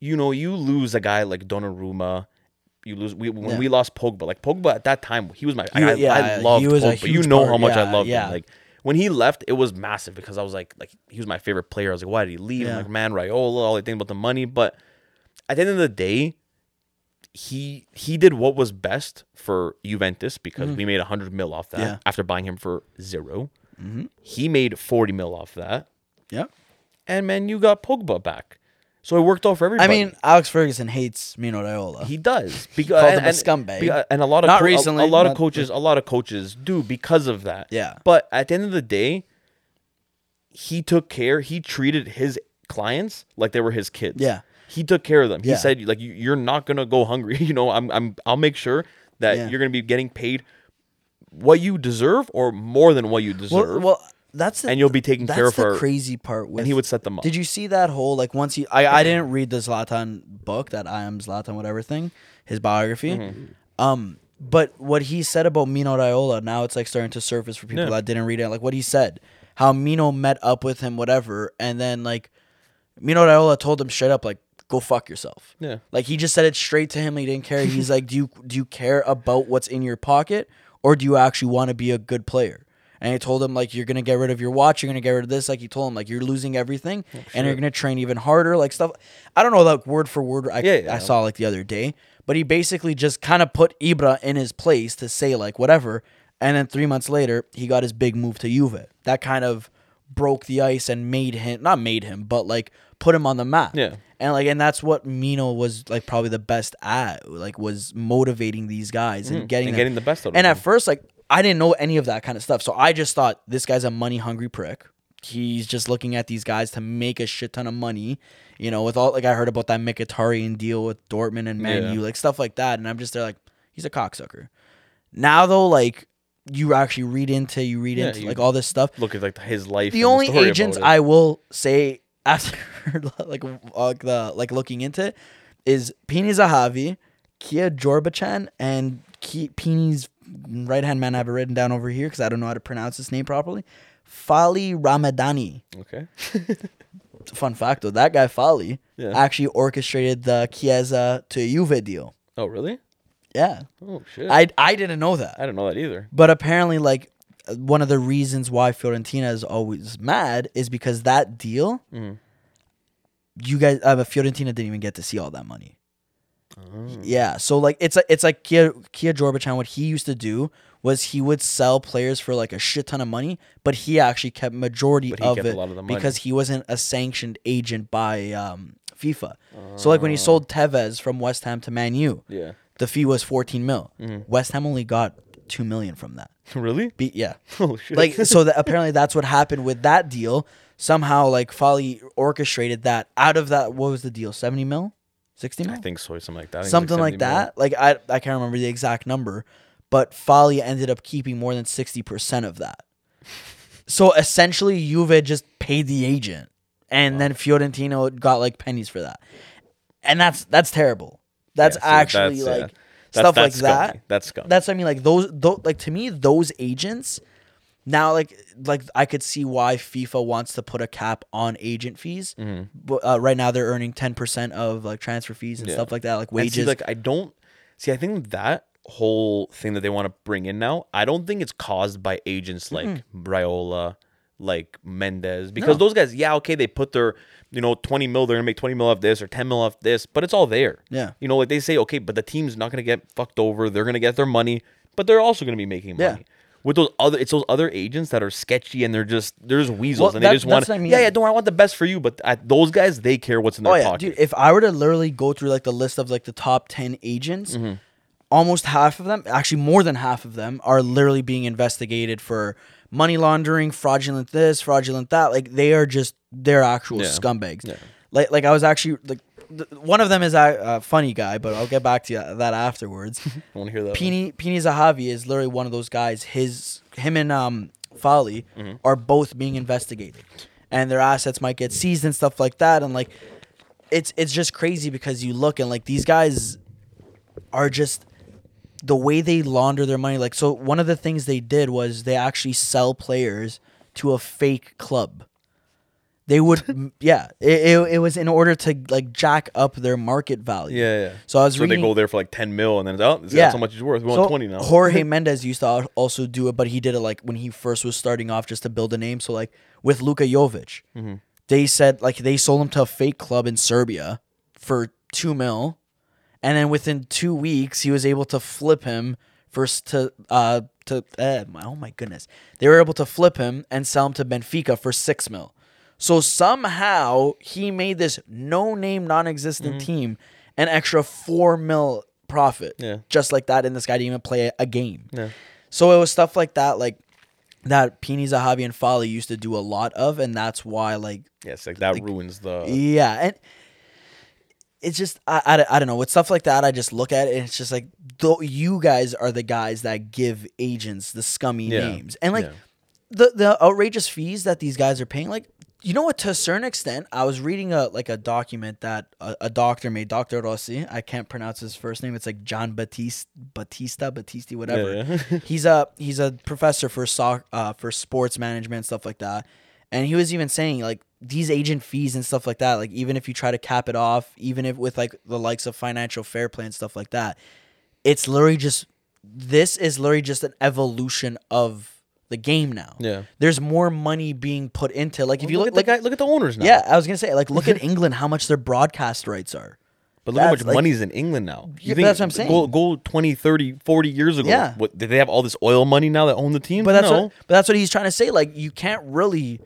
you know, you lose a guy like Donnarumma. You lose when we lost Pogba. Like Pogba at that time, he was I loved Pogba. You know how much I loved him. Like when he left, it was massive because I was like he was my favorite player. I was like, why did he leave? Yeah. Like man, Raiola, all the thing about the money. But at the end of the day. He did what was best for Juventus because we made 100 mil off that after buying him for zero. He made 40 mil off that. Yeah. And man, you got Pogba back. So it worked out for everybody. I mean, Alex Ferguson hates Mino Raiola. He does. Because called him a scumbag. And a lot of coaches do because of that. Yeah. But at the end of the day, he took care. He treated his clients like they were his kids. Yeah. He took care of them. He said, like, you're not going to go hungry. You know, I'll make sure that you're going to be getting paid what you deserve or more than what you deserve. Well that's the, and you'll be taken care of. That's the crazy part. And he would set them up. Did you see that whole, like, once he... I didn't read the Zlatan book, that I Am Zlatan whatever thing, his biography. But what he said about Mino Raiola, now it's, like, starting to surface for people that didn't read it. Like, what he said, how Mino met up with him, whatever, and then, like, Mino Raiola told him straight up, like, go fuck yourself. Yeah. Like he just said it straight to him. He didn't care. He's like, do you care about what's in your pocket or do you actually want to be a good player? And he told him like, you're going to get rid of your watch. You're going to get rid of this. Like he told him like, you're losing everything and you're going to train even harder. Like stuff. I don't know like word for word. I saw like the other day, but he basically just kind of put Ibra in his place to say like whatever. And then 3 months later, he got his big move to Juve. That kind of broke the ice and made him, but like put him on the map. Yeah. And like, and that's what Mino was like probably the best at, like was motivating these guys and getting the best out of them. And at first, like I didn't know any of that kind of stuff. So I just thought this guy's a money hungry prick. He's just looking at these guys to make a shit ton of money, you know, with all like I heard about that Mkhitaryan deal with Dortmund and Man U, like stuff like that. And I'm just there like, he's a cocksucker. Now though, like you actually read into like all this stuff. Look at like his life. The only agents I will say after looking into it is Pini Zahavi, Kia Jorbachan, and Pini's right hand man. I have it written down over here because I don't know how to pronounce his name properly. Fali Ramadani. Okay. Fun fact though, that guy Fali actually orchestrated the Chiesa to Juve deal. Oh really? Yeah. Oh shit. I didn't know that. I didn't know that either. But apparently, like one of the reasons why Fiorentina is always mad is because that deal, you guys, Fiorentina didn't even get to see all that money. Oh. Yeah, so like it's like Kia Jorbachan. What he used to do was he would sell players for like a shit ton of money, but he actually kept majority of it because he wasn't a sanctioned agent by FIFA. So like when he sold Tevez from West Ham to Man U, yeah, the fee was 14 mil. Mm-hmm. West Ham only got 2 million from that. Really? Yeah. Oh shit. Like so that apparently that's what happened with that deal. Somehow like Fali orchestrated that out of that. What was the deal? 70 mil? 60 mil? I think so, something like that. Something like that. Mil. Like I can't remember the exact number, but Fali ended up keeping more than 60% of that. So essentially Juve just paid the agent, and then Fiorentino got like pennies for that. And that's terrible. That's actually that's, like stuff that's like scummy. That's scummy. That's what I mean, like those like to me those agents now like I could see why FIFA wants to put a cap on agent fees. Mm-hmm. But right now they're earning 10% of like transfer fees and stuff like that, like wages. And see, like I think that whole thing that they want to bring in now, I don't think it's caused by agents like Raiola, like Mendes, because those guys, okay, they put their 20 mil, they're gonna make 20 mil off this or 10 mil off this, but it's all there. Like they say, okay, but the team's not gonna get fucked over, they're gonna get their money, but they're also gonna be making money. With those other, it's those other agents that are sketchy and they're just weasels, and they just want, I mean, I want the best for you, but those guys, they care what's in their pocket. Dude, if I were to literally go through like the list of like the top 10 agents, almost half of them, actually more than half of them, are literally being investigated for money laundering, fraudulent this, fraudulent that. Like they are just, they're actual scumbags. Like I was actually like, one of them is a funny guy, but I'll get back to that afterwards. I want to hear that. Pini Zahavi is literally one of those guys. Him and Fali are both being investigated, and their assets might get seized and stuff like that. And like, it's just crazy because you look and like these guys are just. The way they launder their money, like, so one of the things they did was they actually sell players to a fake club. They would, it was in order to like jack up their market value. So I was reading, they go there for like 10 mil and then it's out. That's how much it's worth. We want 20 now. Jorge Mendes used to also do it, but he did it like when he first was starting off just to build a name. So like with Luka Jovic, they said like they sold him to a fake club in Serbia for 2 mil. And then within 2 weeks, he was able to flip him oh my goodness. They were able to flip him and sell him to Benfica for 6 mil. So somehow he made this no-name, non-existent team an extra 4 mil profit. Just like that, and this guy didn't even play a game. So it was stuff like that Pini Zahavi and Fali used to do a lot of, and that's why like... Yes, like that ruins the... Yeah, and... It's just, I don't know. With stuff like that, I just look at it, and it's just like, you guys are the guys that give agents the scummy names. And, like, the outrageous fees that these guys are paying, like, you know what, to a certain extent, I was reading a document that a doctor made, Dr. Rossi. I can't pronounce his first name. It's like John Battisti, whatever. He's a professor for sports management and stuff like that. And he was even saying, like, these agent fees and stuff like that, like, even if you try to cap it off, even if with, like, the likes of financial fair play and stuff like that, it's literally just, this is literally just an evolution of the game now. Yeah. There's more money being put into, like, if you look at the owners now. Yeah, I was going to say, like, look at England, how much their broadcast rights are. But look how much money's in England now. You think, that's what I'm saying. Go 20, 30, 40 years ago. Yeah. What, did they have all this oil money now that own the team? But that's what he's trying to say. Like, you can't really...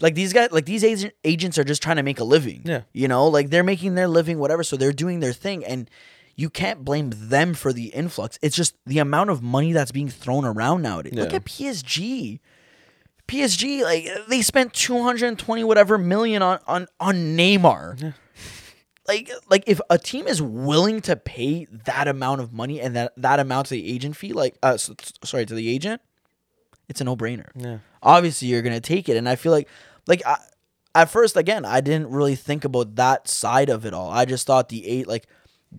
Like these guys, like these agents are just trying to make a living. Yeah. You know, like they're making their living, whatever. So they're doing their thing, and you can't blame them for the influx. It's just the amount of money that's being thrown around nowadays. Yeah. Look at PSG. PSG, like they spent 220 whatever million on Neymar. Yeah. Like if a team is willing to pay that amount of money and that amount to the agent fee, like to the agent, it's a no-brainer. Yeah. Obviously, you're going to take it. And I feel like at first, again, I didn't really think about that side of it all. I just thought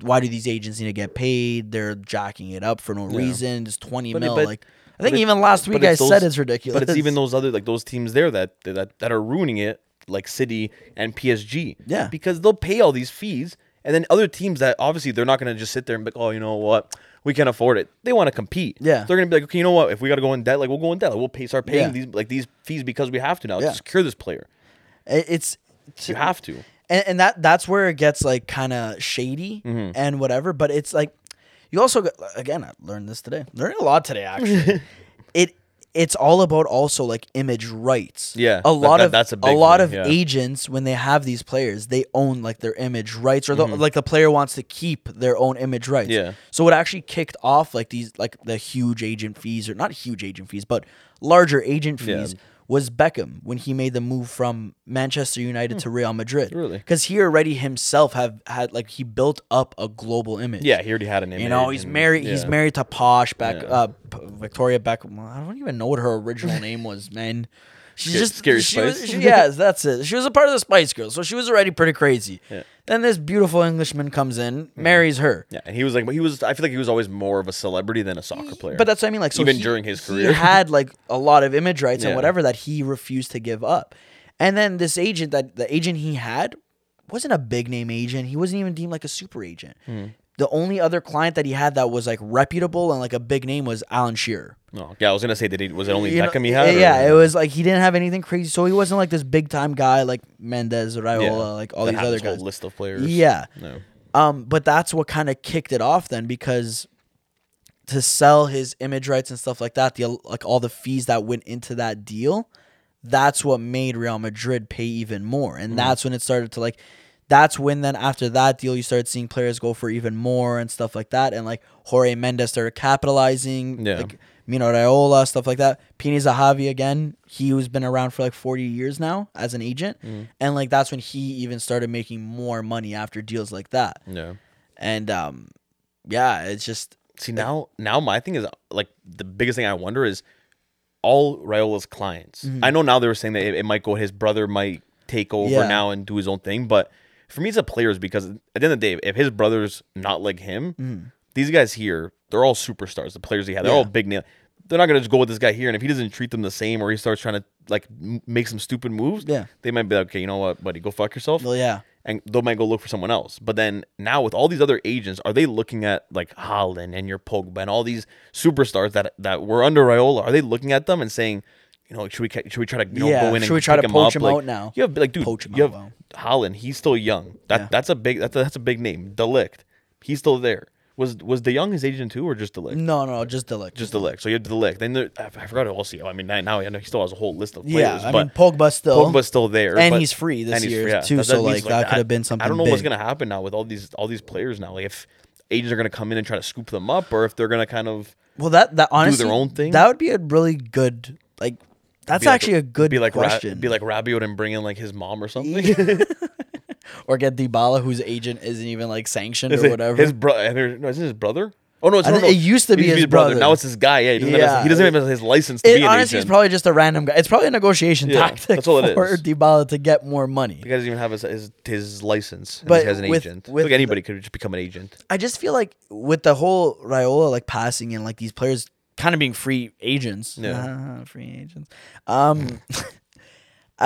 why do these agents need to get paid? They're jacking it up for no reason. It's 20 mil. I think even last week I said it's ridiculous. But it's even those other, like those teams there that are ruining it, like City and PSG. Yeah. Because they'll pay all these fees. And then other teams that obviously they're not going to just sit there and be like, oh, you know what? We can't afford it. They want to compete. Yeah. They're going to be like, okay, you know what? If we got to go in debt, like we'll go in debt. Like, we'll start paying these fees because we have to now to secure this player. You have to. And that's where it gets like kind of shady and whatever. But it's like you also, again, I learned this today. Learning a lot today, actually. it it's all about also like image rights. Yeah, a lot of agents, when they have these players, they own like their image rights, or like the player wants to keep their own image rights. Yeah. So it actually kicked off like these, like the huge agent fees, or not huge agent fees, but larger agent fees. Yeah. Was Beckham when he made the move from Manchester United to Real Madrid. Really? Because he already himself had like, he built up a global image. Yeah, he already had an image. You know, he's married to Posh Victoria Beckham. I don't even know what her original name was, man. That's it. She was a part of the Spice Girls, so she was already pretty crazy. Yeah. Then this beautiful Englishman comes in, marries her. Yeah, and I feel like he was always more of a celebrity than a soccer player. But that's what I mean. Like, so even during his career, he had like a lot of image rights and whatever that he refused to give up. And then this agent, the agent he had, wasn't a big name agent. He wasn't even deemed like a super agent. Mm. The only other client that he had that was like reputable and like a big name was Alan Shearer. Oh, yeah, I was gonna say was it only Beckham he had? Yeah, it was like he didn't have anything crazy, so he wasn't like this big time guy like Mendes, Raiola, like all these other guys. Whole list of players. Yeah. No. But that's what kind of kicked it off then, because to sell his image rights and stuff like that, all the fees that went into that deal, that's what made Real Madrid pay even more, and that's when it started to like. That's when then after that deal, you started seeing players go for even more and stuff like that. And like Jorge Mendes started capitalizing, like Mino Raiola, stuff like that. Pini Zahavi, again, he was been around for like 40 years now as an agent. Mm. And like that's when he even started making more money after deals like that. Yeah. And it's just... See, now my thing is like the biggest thing I wonder is all Raiola's clients. Mm-hmm. I know now they were saying that it might go, his brother might take over now and do his own thing, but... For me, it's the players, because at the end of the day, if his brother's not like him, these guys here, they're all superstars. The players he had, they're all big names. They're not going to just go with this guy here, and if he doesn't treat them the same, or he starts trying to like make some stupid moves, they might be like, okay, you know what, buddy, go fuck yourself. Well, yeah. And they might go look for someone else. But then now with all these other agents, are they looking at like Haaland and your Pogba and all these superstars that were under Raiola? Are they looking at them and saying, you know, should we try to go in and pick him up? Should we try to poach him out now? You have like, dude, you have Haaland. He's still young. That's a big name. De Ligt, he's still there. Was De Jong his agent too, or just De Ligt? No, just De Ligt. Just De Ligt. So you have De Ligt. Then I forgot who else he. I mean, now I know he still has a whole list of players. Yeah, but Pogba's still there, and he's free this year too. So like that could have been something. I don't know what's gonna happen now with all these players now. Like if agents are gonna come in and try to scoop them up, or if they're gonna kind of that honestly do their own thing. That would be a really good like. That's actually a good question. Be like Rabiot and bring in like his mom or something, or get Dybala, whose agent isn't even like sanctioned or whatever. His brother? No, isn't his brother? Oh no, it used to be his brother. Now it's his guy. Yeah, he doesn't even have his license to be an agent. Honestly, he's probably just a random guy. It's probably a negotiation tactic for Dybala to get more money. The guy doesn't even have his license. But he has an agent. Like anybody could just become an agent. I just feel like with the whole Raiola like passing and like these players kind of being free agents. Yeah. Free agents. I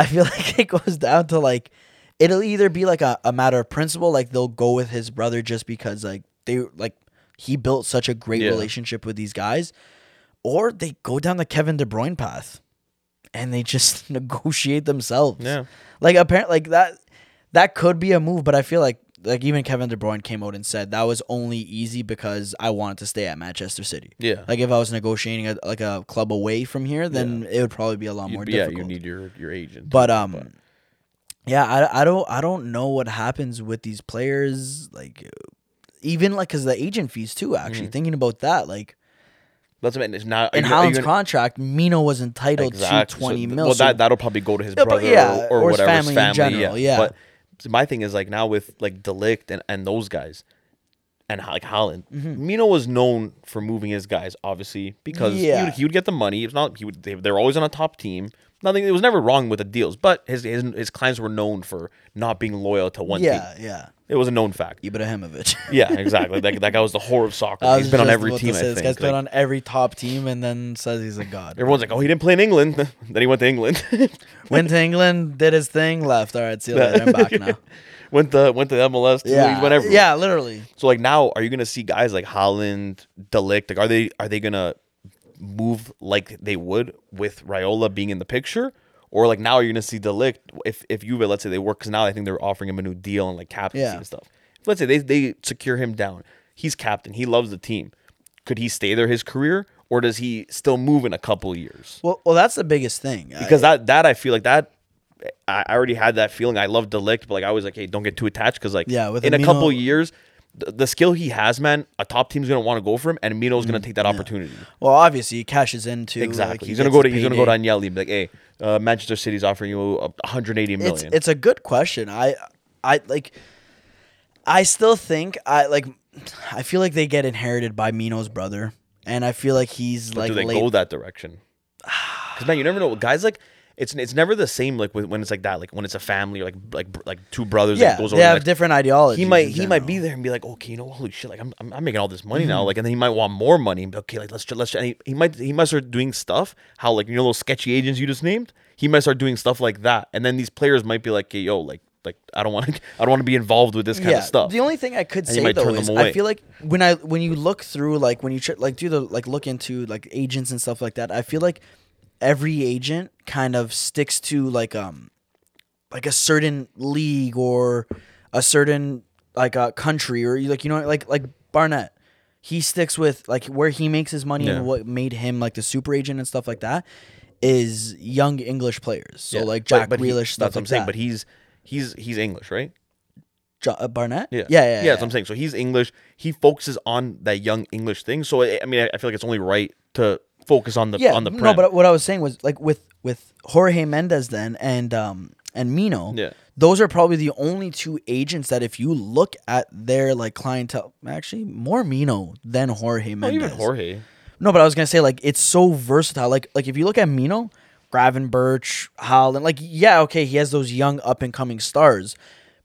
feel like it goes down to like, it'll either be like a matter of principle, like they'll go with his brother just because like he built such a great relationship with these guys, or they go down the Kevin De Bruyne path and they just negotiate themselves. Yeah. Like apparently like that could be a move, but I feel like even Kevin De Bruyne came out and said that was only easy because I wanted to stay at Manchester City. Yeah. Like if I was negotiating a club away from here, then it would probably be a lot more difficult. Yeah, you need your agent. But I don't know what happens with these players, like even like because the agent fees too. Actually, thinking about that, like. That's what I mean. It's not, in Haaland's contract, Mino was entitled to 20 mil. Well, that'll probably go to his brother or whatever. His family in general. Yeah. But, my thing is like now with like De Ligt and those guys and like Haaland, Mino was known for moving his guys obviously because he would get the money. It's not they're always on a top team. Nothing. It was never wrong with the deals, but his clients were known for not being loyal to one team. Yeah, it was a known fact. Ibrahimovic. Yeah, exactly. That guy was the whore of soccer. He's been on every team. I think this guy's been on every top team, and then says he's a god. Everyone's like, "Oh, he didn't play in England." Then he went to England. Went to England, did his thing, left. All right, see you later. I'm back now. Went to the MLS. Yeah, went everywhere. Yeah, literally. So like now, are you gonna see guys like Haaland, De Ligt? Like, are they gonna move like they would with Raiola being in the picture, or like now you're gonna see De Ligt if Juve, let's say they work, because now I think they're offering him a new deal and like captaincy and stuff. Let's say they secure him down. He's captain. He loves the team. Could he stay there his career, or does he still move in a couple of years? Well, that's the biggest thing. Because that I feel like that I already had that feeling. I love De Ligt, but like I was like, hey, don't get too attached because like in a couple of years, the skill he has, man, a top team's gonna want to go for him, and Mino's gonna take that opportunity. Well, obviously he cashes into exactly. Like, he's gonna go to Agnelli and be like, hey, Manchester City's offering you 180 million. It's a good question. I feel like they get inherited by Mino's brother, and I feel like he's but like. Do they go that direction? Because man, you never know. Guys like. It's never the same like when it's like that, like when it's a family or like two brothers that goes over. Yeah, they have different ideologies. He might be there and be like, okay, you know, holy shit, like I'm making all this money now, like, and then he might want more money. Okay, like let's and he might start doing stuff how like you know those sketchy agents you just named. He might start doing stuff like that, and then these players might be like, okay, yo, like I don't want to be involved with this kind of stuff. The only thing I could say though is I feel like when you look through like when you look into like agents and stuff like that, I feel like. Every agent kind of sticks to like a certain league or a certain like a country or like you know like Barnett, he sticks with like where he makes his money and what made him like the super agent and stuff like that is young English players. So like Jack Grealish stuff. That's what I'm saying. But he's English, right? Barnett? Yeah. That's what I'm saying. So he's English. He focuses on that young English thing. So I mean, I feel like it's only right to. Focus on the prem. No, but what I was saying was like with Jorge Mendes then and Mino, those are probably the only two agents that if you look at their like clientele, actually more Mino than Jorge Mendes. Even Jorge. No, but I was gonna say like it's so versatile. Like if you look at Mino, Gravenberch, Haaland, like he has those young up and coming stars,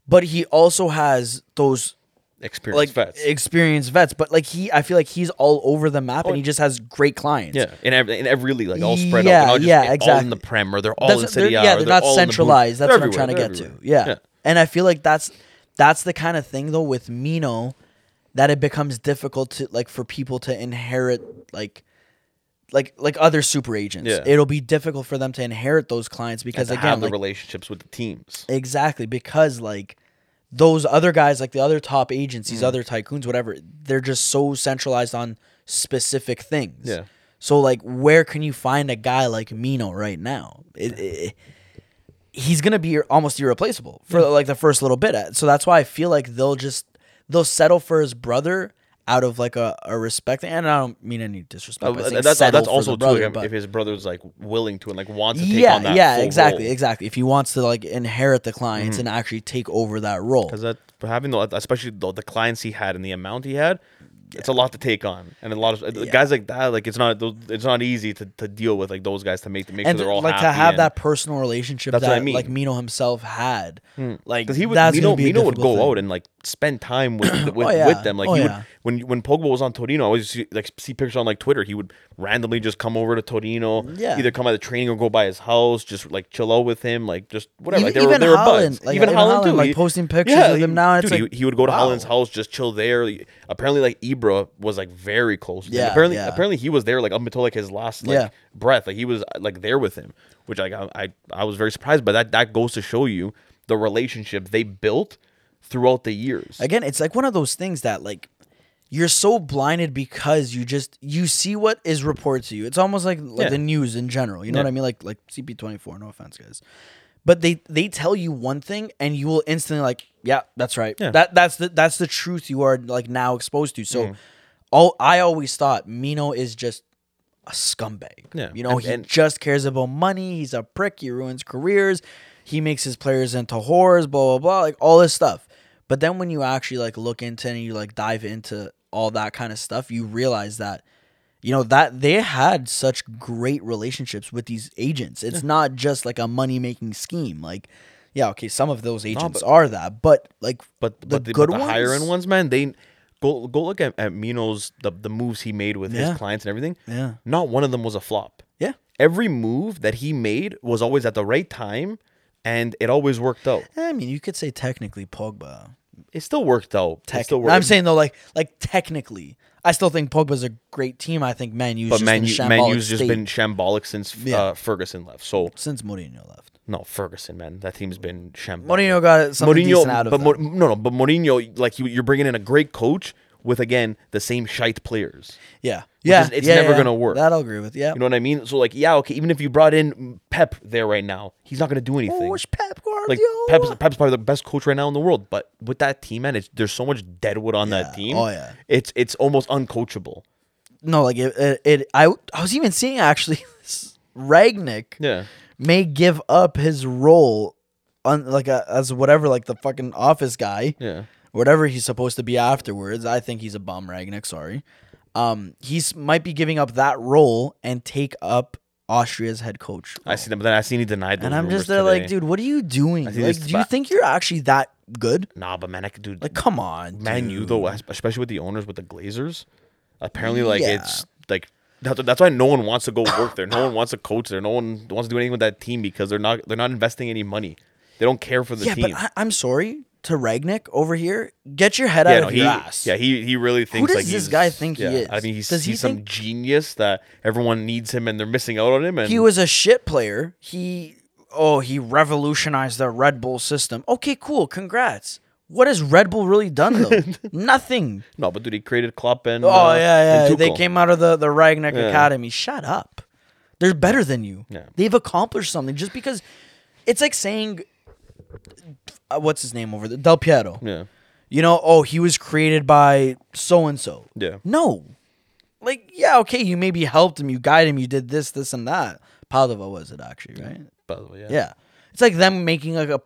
but he also has those. Experienced vets, but like I feel like he's all over the map, and he just has great clients. Yeah, in every league, like all spread out. All in the Prem, or they're all in Serie A. Yeah, they're not centralized. That's what I'm trying to get to. Yeah, and I feel like that's the kind of thing though with Mino that it becomes difficult to like for people to inherit like other super agents. Yeah. It'll be difficult for them to inherit those clients because and to again have the relationships with the teams. Exactly because like. Those other guys, like the other top agencies, other tycoons, whatever, they're just so centralized on specific things. Yeah. So, like, where can you find a guy like Mino right now? He's going to be almost irreplaceable for, like, the first little bit. So that's why I feel like they'll settle for his brother out of, like, a respect. And I don't mean any disrespect. That's also, brother, too, like, if his brother's, like, willing to and, like, wants to take on that role. Yeah, exactly. If he wants to, like, inherit the clients and actually take over that role. Because especially the clients he had and the amount he had, it's a lot to take on. And a lot of guys like that, like, it's not easy to deal with, like, those guys to make and sure they're all like happy. Like, to have that personal relationship that, I mean. Like, Mino himself had. Like, because Mino would go out and, like, spend time with them. Like, when Pogba was on Torino, I always see pictures on like Twitter. He would randomly just come over to Torino, either come by the training or go by his house, just like chill out with him, like just whatever. They were buds. Like, even Haaland too, like posting pictures of him now. It's he would go to Haaland's house, just chill there. Like, apparently, like Ibra was like very close. Yeah, apparently he was there like up until like his last breath. Like he was like there with him, which like I was very surprised by that. That goes to show you the relationship they built throughout the years. Again, it's like one of those things that like. You're so blinded because you see what is reported to you. It's almost like the news in general. You know what I mean? Like CP24, no offense, guys. But they tell you one thing and you will instantly like, yeah, that's right. Yeah. That's the truth you are like now exposed to. So I always thought Mino is just a scumbag. Yeah. You know, he just cares about money, he's a prick, he ruins careers, he makes his players into whores, blah blah blah, like all this stuff. But then when you actually like look into and you like dive into all that kind of stuff, you realize that, you know, that they had such great relationships with these agents. It's not just like a money-making scheme. Like, yeah, okay, some of those agents are that, but like, the higher-end ones, man, they go look at Mino's the moves he made with his clients and everything. Yeah, not one of them was a flop. Yeah, every move that he made was always at the right time. And it always worked out. I mean, you could say technically Pogba. It still worked out. I'm saying though, like technically, I still think Pogba's a great team. I think Man U's just been shambolic since Ferguson left. So since Mourinho left. No, Ferguson, man, that team's been shambolic. Mourinho got something decent out of them. But Mourinho, like you're bringing in a great coach with again the same shite players. Yeah, Yeah, it's never going to work. That I'll agree with, yeah. You know what I mean? So, like, yeah, okay, even if you brought in Pep there right now, he's not going to do anything. Oh, it's Pep Guardiola. Like, Pep's probably the best coach right now in the world. But with that team, man, there's so much deadwood on that team. Oh, yeah. It's almost uncoachable. No, like, I was even seeing, actually, Rangnick may give up his role on, like, as whatever, like, the fucking office guy. Yeah. Whatever he's supposed to be afterwards. I think he's a bum, Rangnick, sorry. He's might be giving up that role and take up Austria's head coach role. I see that, but then I seen he denied that. And I'm just there today. Like, dude, what are you doing? Like, do you think you're actually that good? Nah, but man, I could do. Like, come on, Man U though, especially with the owners, with the Glazers. Apparently, like it's like that's why no one wants to go work there. No one wants to coach there. No one wants to do anything with that team because they're not investing any money. They don't care for the team. Yeah, but I'm sorry. To Rangnick over here, get your head out of your ass. Yeah, he really thinks. Who does this guy think he is? I mean, he's some genius that everyone needs him and they're missing out on him. And he was a shit player. He revolutionized the Red Bull system. Okay, cool, congrats. What has Red Bull really done though? Nothing. No, but dude, he created Klopp and and they came out of the Rangnick Academy. Shut up. They're better than you. Yeah. They've accomplished something just because. It's like saying. What's his name over there? Del Piero. Yeah. You know, he was created by so-and-so. Yeah. No. Like, yeah, okay, you maybe helped him, you guided him, you did this and that. Padova was it, actually, right? Padova, yeah. Yeah. It's like them making a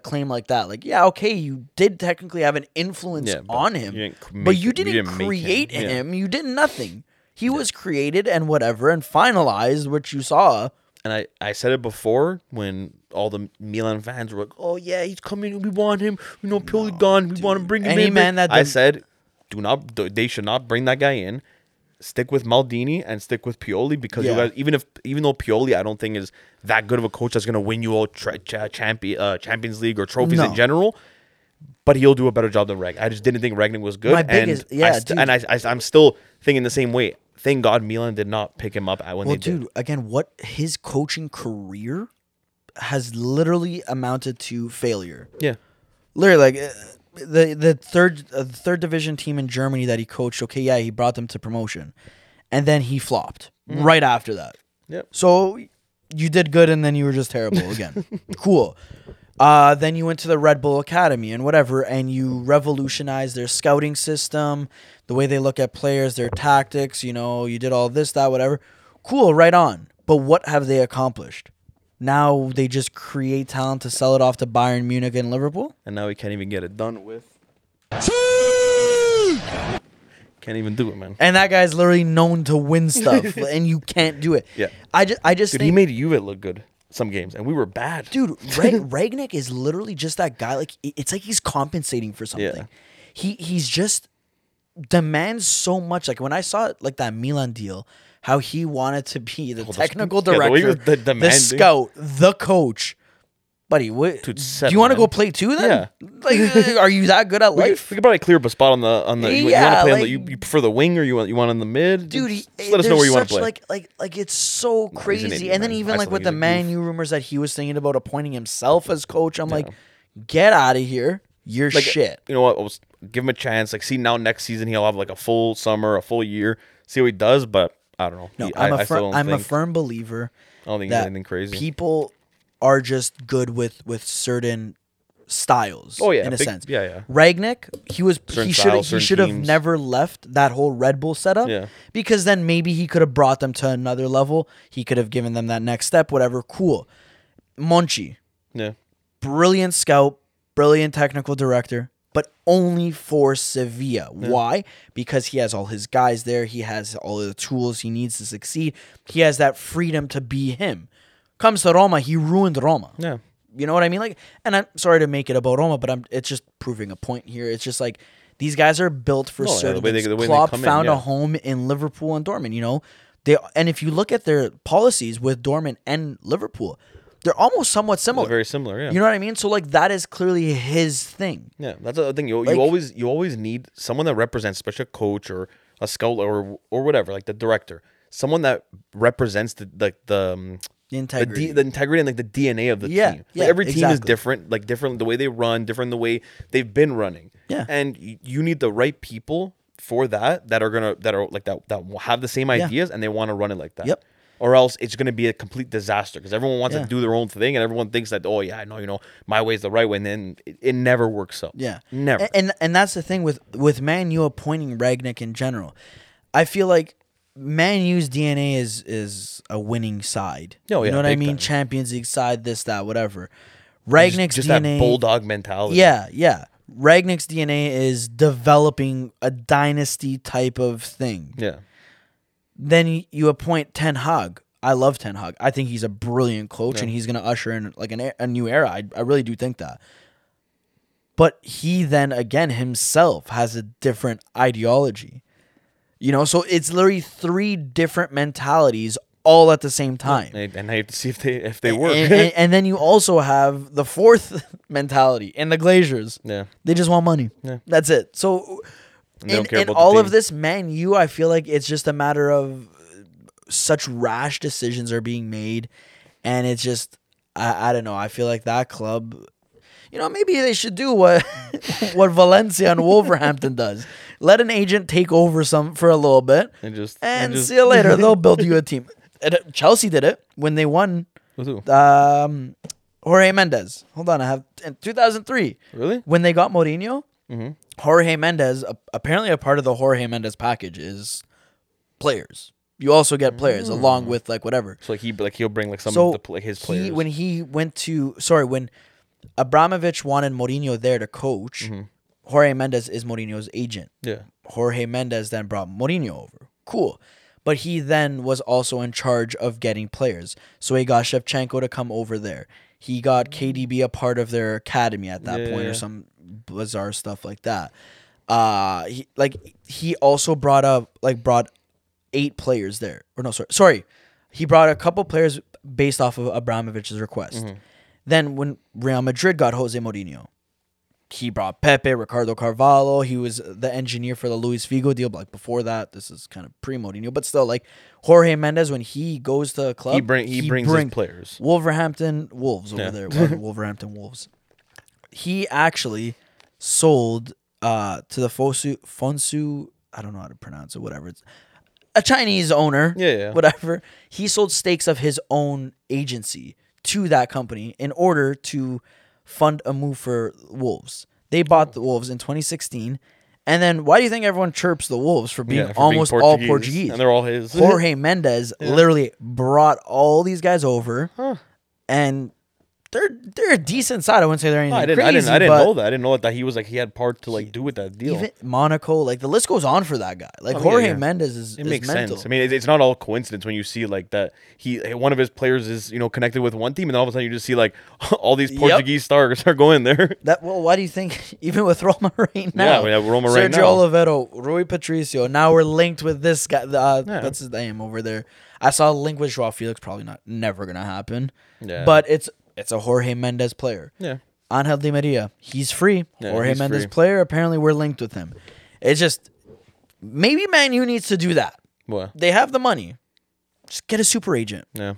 claim like that. Like, yeah, okay, you did technically have an influence on him, but you didn't create him. Yeah. You did nothing. He was created and whatever and finalized, which you saw. And I said it before when all the Milan fans were like, oh, yeah, he's coming. We want him. You know, Pioli gone. We want to bring him in. I said, they should not bring that guy in. Stick with Maldini and stick with Pioli because you guys, even though Pioli, I don't think is that good of a coach that's going to win you all Champions League or trophies in general. But he'll do a better job than Reg. I just didn't think Rangnick was good. I'm still thinking the same way. Thank God Milan did not pick him up when they did. Well, dude, again, his coaching career has literally amounted to failure. Yeah. Literally, like, the third division team in Germany that he coached, okay, yeah, he brought them to promotion. And then he flopped right after that. Yeah. So you did good and then you were just terrible again. Cool. Then you went to the Red Bull Academy and whatever, and you revolutionized their scouting system, the way they look at players, their tactics, you know, you did all this, that, whatever. Cool, right on. But what have they accomplished? Now they just create talent to sell it off to Bayern Munich and Liverpool? And now we can't even get it done with. Can't even do it, man. And that guy's literally known to win stuff, and you can't do it. Yeah. I just Dude, think... he made Juve look good. Some games, and we were bad. Dude, Rangnick is literally just that guy. Like, it's like he's compensating for something. Yeah. He's just demands so much. Like, when I saw it, like that Milan deal, how he wanted to be the technical director, the scout, the coach. Buddy, do you want to go play two then? Yeah. Like, are you that good at life? We could probably clear up a spot on the you want to play like, you prefer the wing or you want in the mid? Dude, just let us know where you want to play. Like it's so crazy. An idiot, and then even like with the Man U rumors that he was thinking about appointing himself as coach, I'm like, get out of here. You're like, shit. You know what? Give him a chance. Like, see now next season he'll have like a full summer, a full year. See what he does, but I don't know. No, I'm a firm believer. I don't think he's anything crazy. People are just good with certain styles. Oh yeah, in a sense. Yeah, yeah. Rangnick, he should have never left that whole Red Bull setup. Yeah. Because then maybe he could have brought them to another level. He could have given them that next step. Whatever. Cool. Monchi. Yeah. Brilliant scout. Brilliant technical director. But only for Sevilla. Yeah. Why? Because he has all his guys there. He has all the tools he needs to succeed. He has that freedom to be him. Comes to Roma, he ruined Roma. Yeah, you know what I mean. Like, and I'm sorry to make it about Roma, but it's just proving a point here. It's just like these guys are built for certain. Klopp found a home in Liverpool and Dortmund. You know, if you look at their policies with Dortmund and Liverpool, they're almost somewhat similar. They're very similar. Yeah, you know what I mean. So like that is clearly his thing. Yeah, that's the thing. You always need someone that represents, especially a coach or a scout or whatever, like the director, someone that represents the integrity and like the DNA of the team. Yeah, like every team is different, like different the way they run, different the way they've been running. Yeah. And you need the right people for that are gonna that will have the same ideas and they want to run it like that. Yep. Or else it's going to be a complete disaster because everyone wants to do their own thing and everyone thinks that, oh, yeah, I know, you know, my way is the right way. And then it never works out. Yeah. Never. And that's the thing with Man U appointing Rangnick in general. I feel like Man U's DNA is a winning side. Oh, yeah, you know what I mean? Time. Champions League side, this, that, whatever. Rangnick's just DNA. Just that bulldog mentality. Yeah, yeah. Rangnick's DNA is developing a dynasty type of thing. Yeah. Then you appoint Ten Hag. I love Ten Hag. I think he's a brilliant coach, and he's going to usher in like a new era. I really do think that. But he then, again, himself has a different ideology. You know, so it's literally three different mentalities all at the same time. And I have to see if they work. And then you also have the fourth mentality and the Glaziers. Yeah. They just want money. Yeah. That's it. So... In all of this, Man U, I feel like it's just a matter of such rash decisions are being made, and it's just I don't know. I feel like that club, you know, maybe they should do what Valencia and Wolverhampton does. Let an agent take over some for a little bit, and just see you later. They'll build you a team. Chelsea did it when they won. Jorge Mendes. Hold on, I have in 2003. Really? When they got Mourinho. Mm-hmm. Jorge Mendes, apparently a part of the Jorge Mendes package is players. You also get players along with like whatever. So he'll bring like some of his players. When Abramovich wanted Mourinho there to coach, Jorge Mendes is Mourinho's agent. Yeah. Jorge Mendes then brought Mourinho over. Cool. But he then was also in charge of getting players. So he got Shevchenko to come over there. He got KDB a part of their academy at that point or some bizarre stuff like that. He also brought 8 players there. He brought a couple players based off of Abramovich's request. Mm-hmm. Then when Real Madrid got Jose Mourinho, he brought Pepe, Ricardo Carvalho. He was the engineer for the Luis Figo deal. But like before that, this is kind of pre-Mourinho, but still, like Jorge Mendes, when he goes to a club, he brings his players. Wolverhampton Wolves over there, Wolverhampton Wolves. He actually sold to the Fonsu, I don't know how to pronounce it, whatever. It's a Chinese owner, whatever. He sold stakes of his own agency to that company in order to fund a move for Wolves. They bought the Wolves in 2016. And then why do you think everyone chirps the Wolves for being all Portuguese? And they're all his. Jorge Mendes literally brought all these guys over and... They're a decent side. I wouldn't say they're anything crazy. I didn't know that. I didn't know that he was like he had part to like do with that deal. Even Monaco, like the list goes on for that guy. Like Jorge Mendes is makes mental. Sense. I mean, it's not all coincidence when you see like that he one of his players is connected with one team, and then all of a sudden you just see like all these Portuguese stars are going there. Why do you think even with Roma right now? Yeah, we have Roma right now. Sergio Oliveira, Rui Patricio. Now we're linked with this guy. That's his name over there. I saw a link with Joao Felix. Probably never gonna happen. Yeah, but it's. It's a Jorge Mendes player. Yeah. Angel Di Maria, he's free. Yeah, Jorge Mendes player, apparently we're linked with him. It's just, maybe Man U needs to do that. What? They have the money. Just get a super agent. Yeah.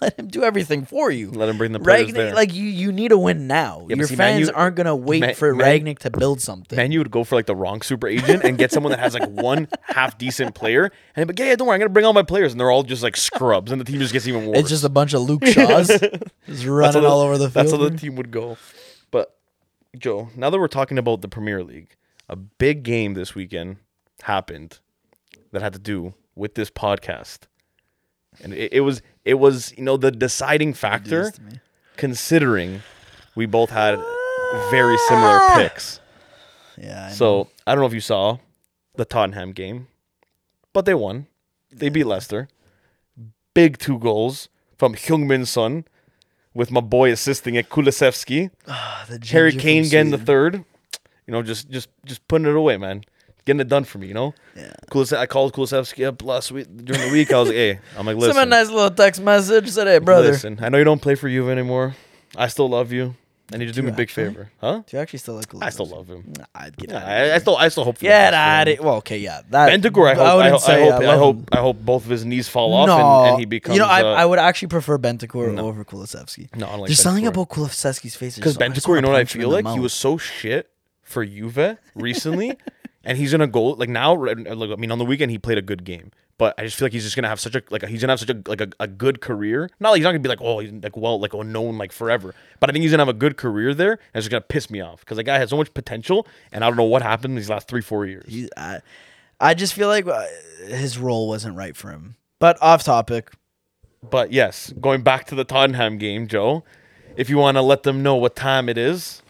Let him do everything for you. Let him bring the players there. Like, you need to win now. Yeah, fans aren't going to wait for Rangnick to build something. Man U would go for, like, the wrong super agent and get someone that has, like, one half-decent player. And they'd be like, yeah, don't worry, I'm going to bring all my players. And they're all just, like, scrubs. And the team just gets even worse. It's just a bunch of Luke Shaws just running all over the field. That's how the team would go. But, Joe, now that we're talking about the Premier League, a big game this weekend happened that had to do with this podcast. And it was the deciding factor, considering we both had very similar picks. Yeah. I know. I don't know if you saw the Tottenham game, but they won. They beat Leicester. Big 2 goals from Heung-min Son, with my boy assisting at Kulusevski. Harry Kane getting the third. Just putting it away, man. Getting it done for me, Yeah. I called Kulusevski up last week during the week. I was like, "Hey, listen." Sent a nice little text message. Said, "Hey, brother, listen. I know you don't play for Juve anymore. I still love you. I need you to do me a big favor, huh? Do you actually still like Kulusevski? I still love him. I still hope for him. Well, okay, yeah. Bentancur, I hope both of his knees fall off and he becomes. I would actually prefer Bentancur over Kulusevski. No, I don't like. There's something about Kulusevski's face because Bentancur. You know what I feel like? He was so shit for Juve recently. And he's gonna go like now. Like, I mean, on the weekend he played a good game, but I just feel like he's just gonna have such a like he's gonna have such a good career. Not like he's not gonna be like oh he's like well like oh known like forever, but I think he's gonna have a good career there, and it's just gonna piss me off because the guy has so much potential, and I don't know what happened in these last 3-4 years. I just feel like his role wasn't right for him. But off topic. But yes, going back to the Tottenham game, Joe. If you want to let them know what time it is.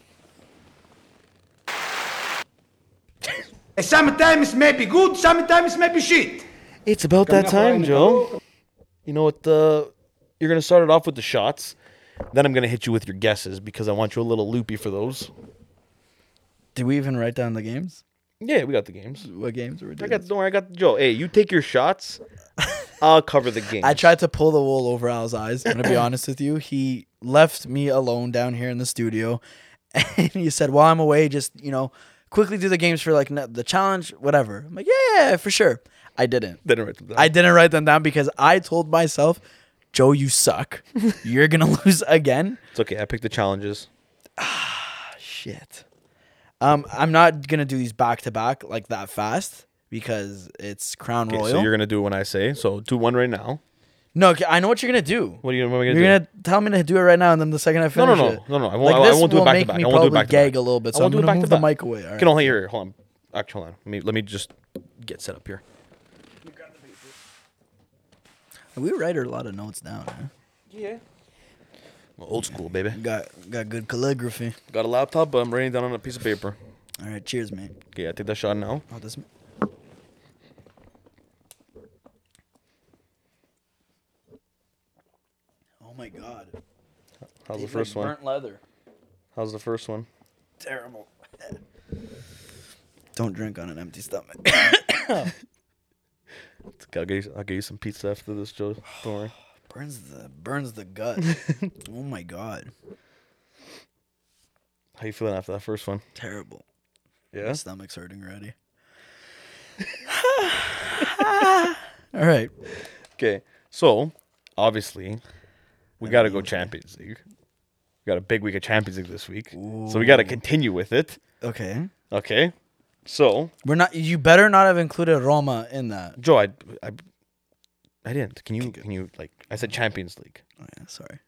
Sometimes maybe good, sometimes maybe shit. It's about that time, Joe. You know what? You're going to start it off with the shots. Then I'm going to hit you with your guesses because I want you a little loopy for those. Did we even write down the games? Yeah, we got the games. What games were we doing? Don't worry, I got Joe. Hey, you take your shots. I'll cover the games. I tried to pull the wool over Al's eyes. I'm going to be honest with you. He left me alone down here in the studio. And he said, while I'm away, just, you know, quickly do the games for like the challenge, whatever. I'm like, yeah, for sure. I didn't. I didn't write them down because I told myself, Joe, you suck. You're going to lose again. It's okay. I picked the challenges. Ah, shit. I'm not going to do these back to back like that fast because it's Crown Royal. So you're going to do it when I say. So do one right now. No, I know what you're going to do. What are you going to do? You're going to tell me to do it right now and then the second I finish it. No. I won't do it back to back. I won't do it back to back. This will make me probably gag a little bit, so I'm going to move the mic away. All right. Can only hear it. Hold on. Actually, hold on. Let me just get set up here. We write a lot of notes down, huh? Yeah. Old school, baby. Got good calligraphy. Got a laptop, but I'm writing down on a piece of paper. All right, cheers, man. Okay, I take that shot now. Oh, this. Oh my God. How's the first one? Burnt leather. How's the first one? Terrible. Don't drink on an empty stomach. I'll get you some pizza after this, Joe. Don't worry. Burns the gut. Oh my God. How you feeling after that first one? Terrible. Yeah? My stomach's hurting already. All right. Okay. So, obviously, we got to go Champions League. We got a big week of Champions League this week. Ooh. So, we got to continue with it. Okay. So. You better not have included Roma in that. Joe, I didn't. Can you like? I said Champions League. Oh yeah, sorry.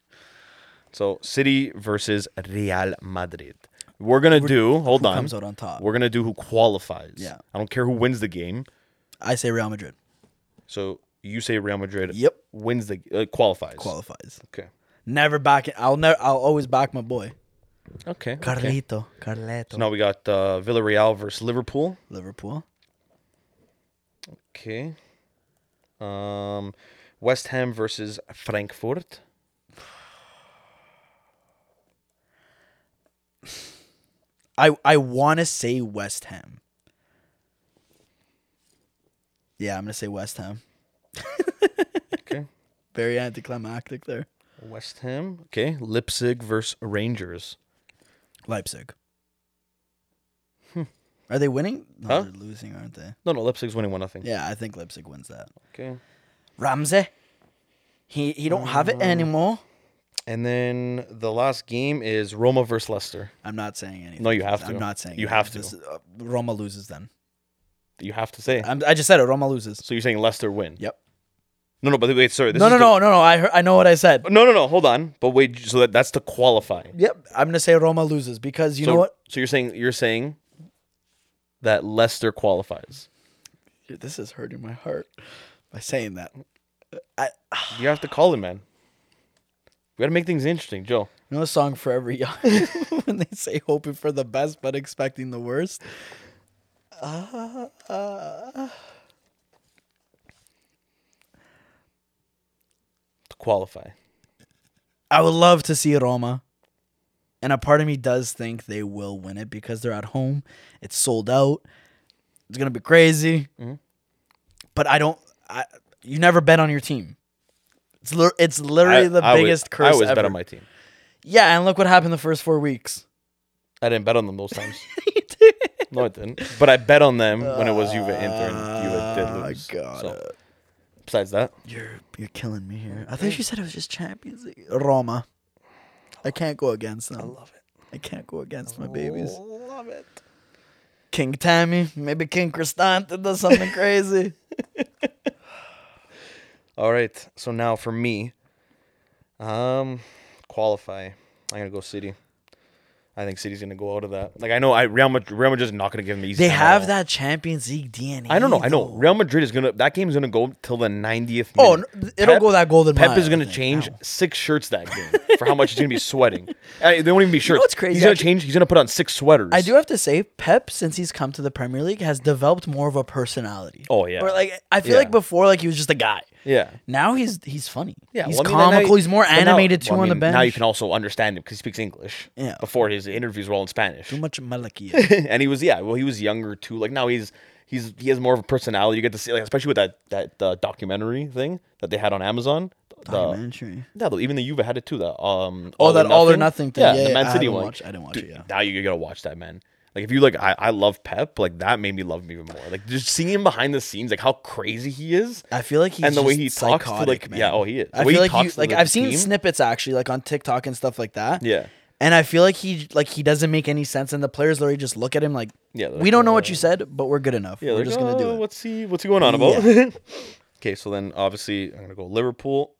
So City versus Real Madrid. Hold on. Who comes out on top? We're gonna do who qualifies. Yeah. I don't care who wins the game. I say Real Madrid. So you say Real Madrid. Yep. Wins the qualifies. Qualifies. Okay. Never back it. I'll always back my boy. Okay. Carleto. So now we got Villarreal versus Liverpool. Okay. West Ham versus Frankfurt. I want to say West Ham. Yeah, I'm going to say West Ham. Okay. Very anticlimactic there. West Ham. Okay. Leipzig versus Rangers. Leipzig. Are they winning? No, huh? They're losing, aren't they? No, Leipzig's winning 1-0. Yeah, I think Leipzig wins that. Okay. Ramsey. He don't have it anymore. And then the last game is Roma versus Leicester. I'm not saying anything. No, you have to. I'm not saying anything. You have to. Roma loses then. You have to say. I just said it. Roma loses. So you're saying Leicester win? Yep. No, but wait, sorry. No. I know what I said. No. Hold on. But wait, so that's to qualify. Yep. I'm going to say Roma loses because you know what? So you're saying... that Leicester qualifies. Dude, this is hurting my heart by saying that. You have to call it, man. We got to make things interesting, Joe. You know the song Forever Young? When they say hoping for the best but expecting the worst? To qualify. I would love to see Roma. And a part of me does think they will win it because they're at home. It's sold out. It's going to be crazy. Mm-hmm. But you never bet on your team. It's literally the biggest curse ever. I always bet on my team. Yeah, and look what happened the first 4 weeks. I didn't bet on them those times. You did. No, I didn't. But I bet on them when it was Juve Inter and Juve did lose. God. So, besides that. You're killing me here. I thought you said it was just Champions League. Roma. I can't go against them. I love it. I can't go against my babies. I love it. King Tammy, maybe King Cristante does something crazy. All right, so now for me, qualify. I'm gonna go City. I think City's gonna go out of that. Like I know, Real Madrid is not gonna give them easy. They have that Champions League DNA. I don't know. Though. I know Real Madrid is gonna. That game's gonna go till the 90th minute. Oh, it'll go that golden. Pep is gonna change 6 shirts that game for how much he's gonna be sweating. They won't even be shirts. You know what's crazy? He's gonna change. He's gonna put on 6 sweaters. I do have to say, Pep, since he's come to the Premier League, has developed more of a personality. Oh yeah. Or like I feel like before, like he was just a guy. Yeah. Now he's funny. Yeah. He's comical. He's more animated too on the bench. Now you can also understand him because he speaks English. Yeah. Before his interviews were all in Spanish. Too much malakia. And he was he was younger too. Like now he has more of a personality. You get to see, like, especially with that documentary thing that they had on Amazon. Documentary. Yeah, even the Juve had it too. The All or Nothing thing. Yeah, the Man City one. I didn't watch it. Yeah. Now you gotta watch that, man. Like if you like, I love Pep. Like that made me love him even more. Like just seeing him behind the scenes, like how crazy he is. I feel like he's and the way he talks to like man. Yeah, oh he is. I feel like I've seen snippets actually, like on TikTok and stuff like that. Yeah. And I feel like he doesn't make any sense, and the players literally just look at him like, we don't know what you said, but we're good enough. Yeah, we're just gonna do it. What's he going on about? Yeah. Okay, so then obviously I'm gonna go Liverpool.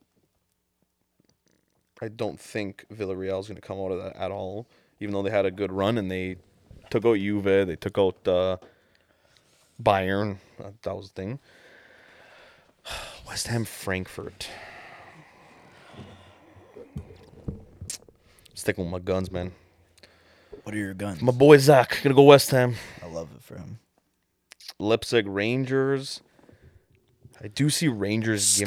I don't think Villarreal is gonna come out of that at all, even though they had a good run and they took out Juve. They took out Bayern. That was the thing. West Ham, Frankfurt. Sticking with my guns, man. What are your guns? My boy Zach. Gonna go West Ham. I love it for him. Leipzig, Rangers. I do see Rangers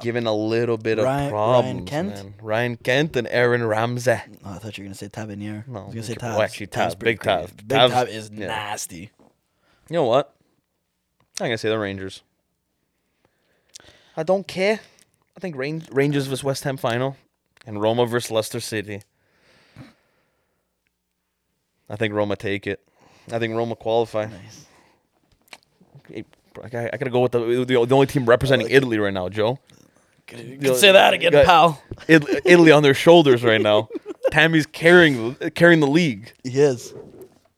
given a little bit of problems. Ryan Kent? Man. Ryan Kent and Aaron Ramsey. Oh, I thought you were going to say Tavernier. No. I was going to say Tav. Oh, actually, Tav. Big Tav. Big Tav is nasty. You know what? I'm going to say the Rangers. I don't care. I think Rangers vs. West Ham final and Roma vs. Leicester City. I think Roma take it. I think Roma qualify. Nice. Okay. I gotta go with the only team representing Italy right now, Joe. You can say that again, pal. Italy on their shoulders right now. Tammy's carrying the league. He is.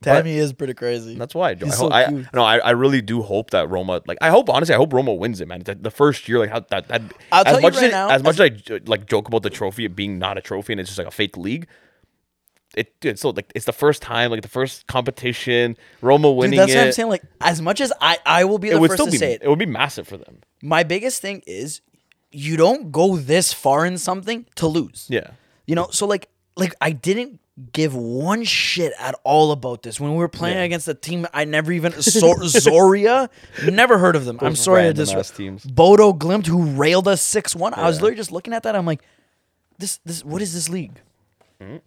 Tammy is pretty crazy. That's why, Joe. I really do hope that Roma. Like, I hope Roma wins it, man. The first year, like how that. I'll tell you right now. As much as I like joke about the trophy it being not a trophy and it's just like a fake league. It's so like it's the first time, like the first competition, Roma winning. Dude, that's what I'm saying. Like as much as I will be the first to say it. It would be massive for them. My biggest thing is you don't go this far in something to lose. Yeah. You know, so like I didn't give one shit at all about this when we were playing against a team I never even Zoria, never heard of them. Those I'm sorry to disrupt teams. Bodo Glimt, who railed us 6-1. Yeah. I was literally just looking at that. I'm like, this what is this league?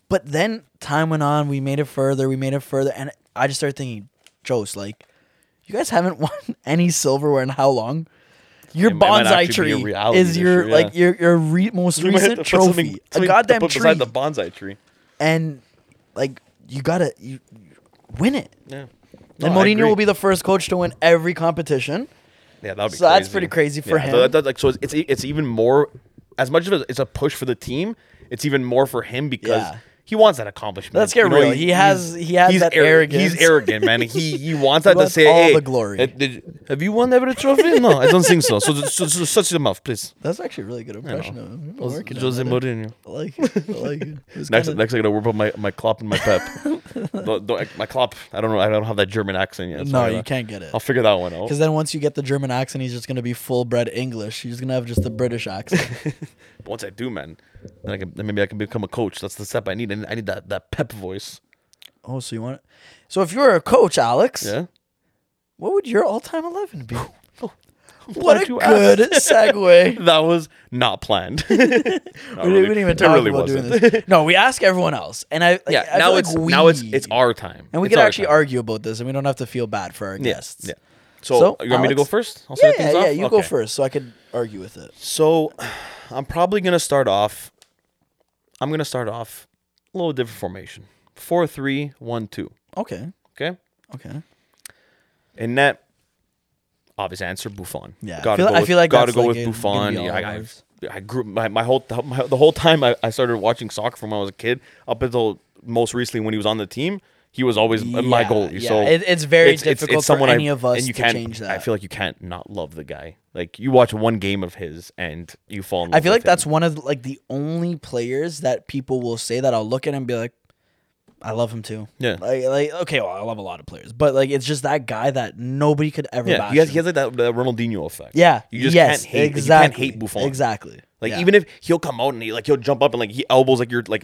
But then time went on, we made it further, and I just started thinking, Joe's like, you guys haven't won any silverware in how long? Your bonsai tree is your most recent trophy. A goddamn tree beside the bonsai tree. And like you gotta win it. Yeah. No, and Mourinho will be the first coach to win every competition. Yeah, that would be so crazy. So that's pretty crazy for him. So it's even more, as much as it's a push for the team, it's even more for him because he wants that accomplishment. Let's get real. He has that arrogance. He's arrogant, man. He wants that to say, all the glory. Have you won ever a trophy? No, I don't think so. So shut your mouth, please. That's actually a really good impression of him. Jose Mourinho. I like it. Next I got to work on my Klopp and my Pep. My Klopp, I don't know. I don't have that German accent yet. So no, you can't get it. I'll figure that one out. Because then once you get the German accent, he's just going to be full-bred English. He's going to have just the British accent. But once I do, man, then maybe I can become a coach. That's the step I need. I need that Pep voice. Oh, so you want it? So if you were a coach, Alex, what would your all-time 11 be? Oh, what a good segue. That was not planned. We didn't even talk about doing this. No, we ask everyone else, and I now it's like now it's our time, and we could actually argue about this, and we don't have to feel bad for our guests. Yeah. So you want me to go first? You go first, so I could argue with it. So I'm probably gonna start off. A little different formation. 4-3-1-2. Okay. In net, obvious answer, Buffon. Yeah. I feel like gotta go with Buffon. Yeah, I grew the whole time I started watching soccer from when I was a kid up until most recently when he was on the team. He was always my goalie. Yeah. So it's very difficult for any of us to change that. I feel like you can't not love the guy. Like, you watch one game of his and you fall in love with him. I feel like that's one of like the only players that people will say that I'll look at and be like, I love him too. Yeah. Like okay, well, I love a lot of players, but like it's just that guy that nobody could ever bash. He has like that Ronaldinho effect. Yeah. You just can't hate. Exactly. You can't hate Buffon. Exactly. Like even if he'll come out and he'll jump up and like he elbows like you're like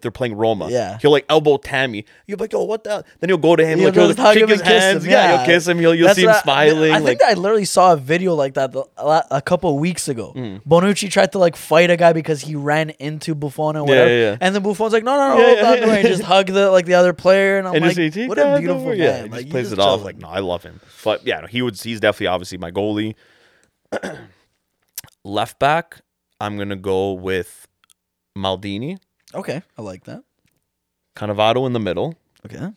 they're playing Roma. Yeah. He'll like elbow Tammy. You're like, oh, what the? Then you'll go to him. He'll shake his hands. You'll kiss him. You'll see him smiling. I think that I literally saw a video like that a couple of weeks ago. Bonucci tried to like fight a guy because he ran into Buffon or whatever. Yeah. And then Buffon's like, no, and just hug the other player. And I'm like, what a beautiful guy. He just plays it off like, no, I love him. But yeah, he's definitely obviously my goalie. Left back, I'm going to go with Maldini. Okay, I like that. Cannavaro in the middle. Okay.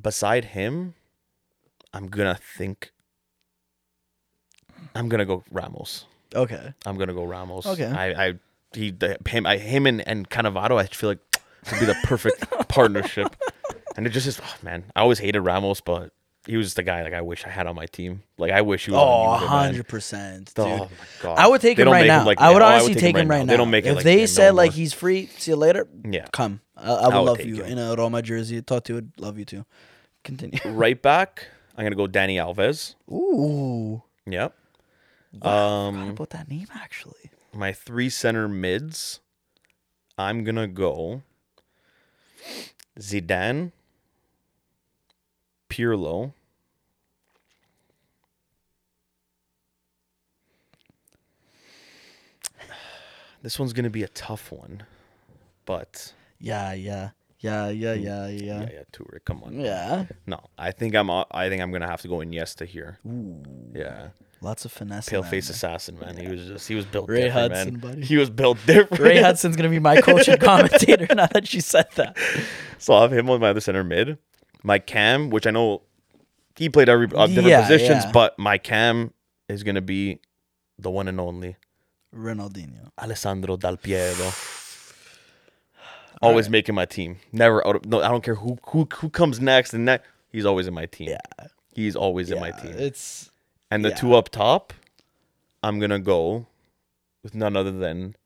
Beside him, I'm going to go Ramos. Okay. Okay. Him and Cannavaro, I feel like would be the perfect partnership. And it just is, oh man, I always hated Ramos, but he was the guy I wish I had on my team. I wish he was on my team. Oh, 100%. Dude. Oh, my God. I would take him right now. I would honestly take him right now. They don't make it if they said, he's free, see you later, come. I would love you in a Roma jersey. Totti would love you, too. Continue. Right back, I'm going to go Dani Alves. Ooh. Yep. Wow, I forgot about that name, actually. My three center mids, I'm going to go Zidane, Pirlo, this one's going to be a tough one, but... Yeah, Toure, come on. Yeah. No, I think I'm going to have to go Iniesta here. Ooh. Yeah. Lots of finesse. Paleface assassin, man. Yeah. He was built Ray different, Hudson, man. Buddy. He was built different. Ray Hudson's going to be my coach and commentator now that she said that. So I'll have him on my other center mid. My Cam, which I know he played every different positions, but my Cam is going to be the one and only Ronaldinho. Alessandro Dal Piero. Always making my team. Never out of I don't care who comes next and that. He's always in my team. Yeah. He's always in my team. And the two up top, I'm going to go with none other than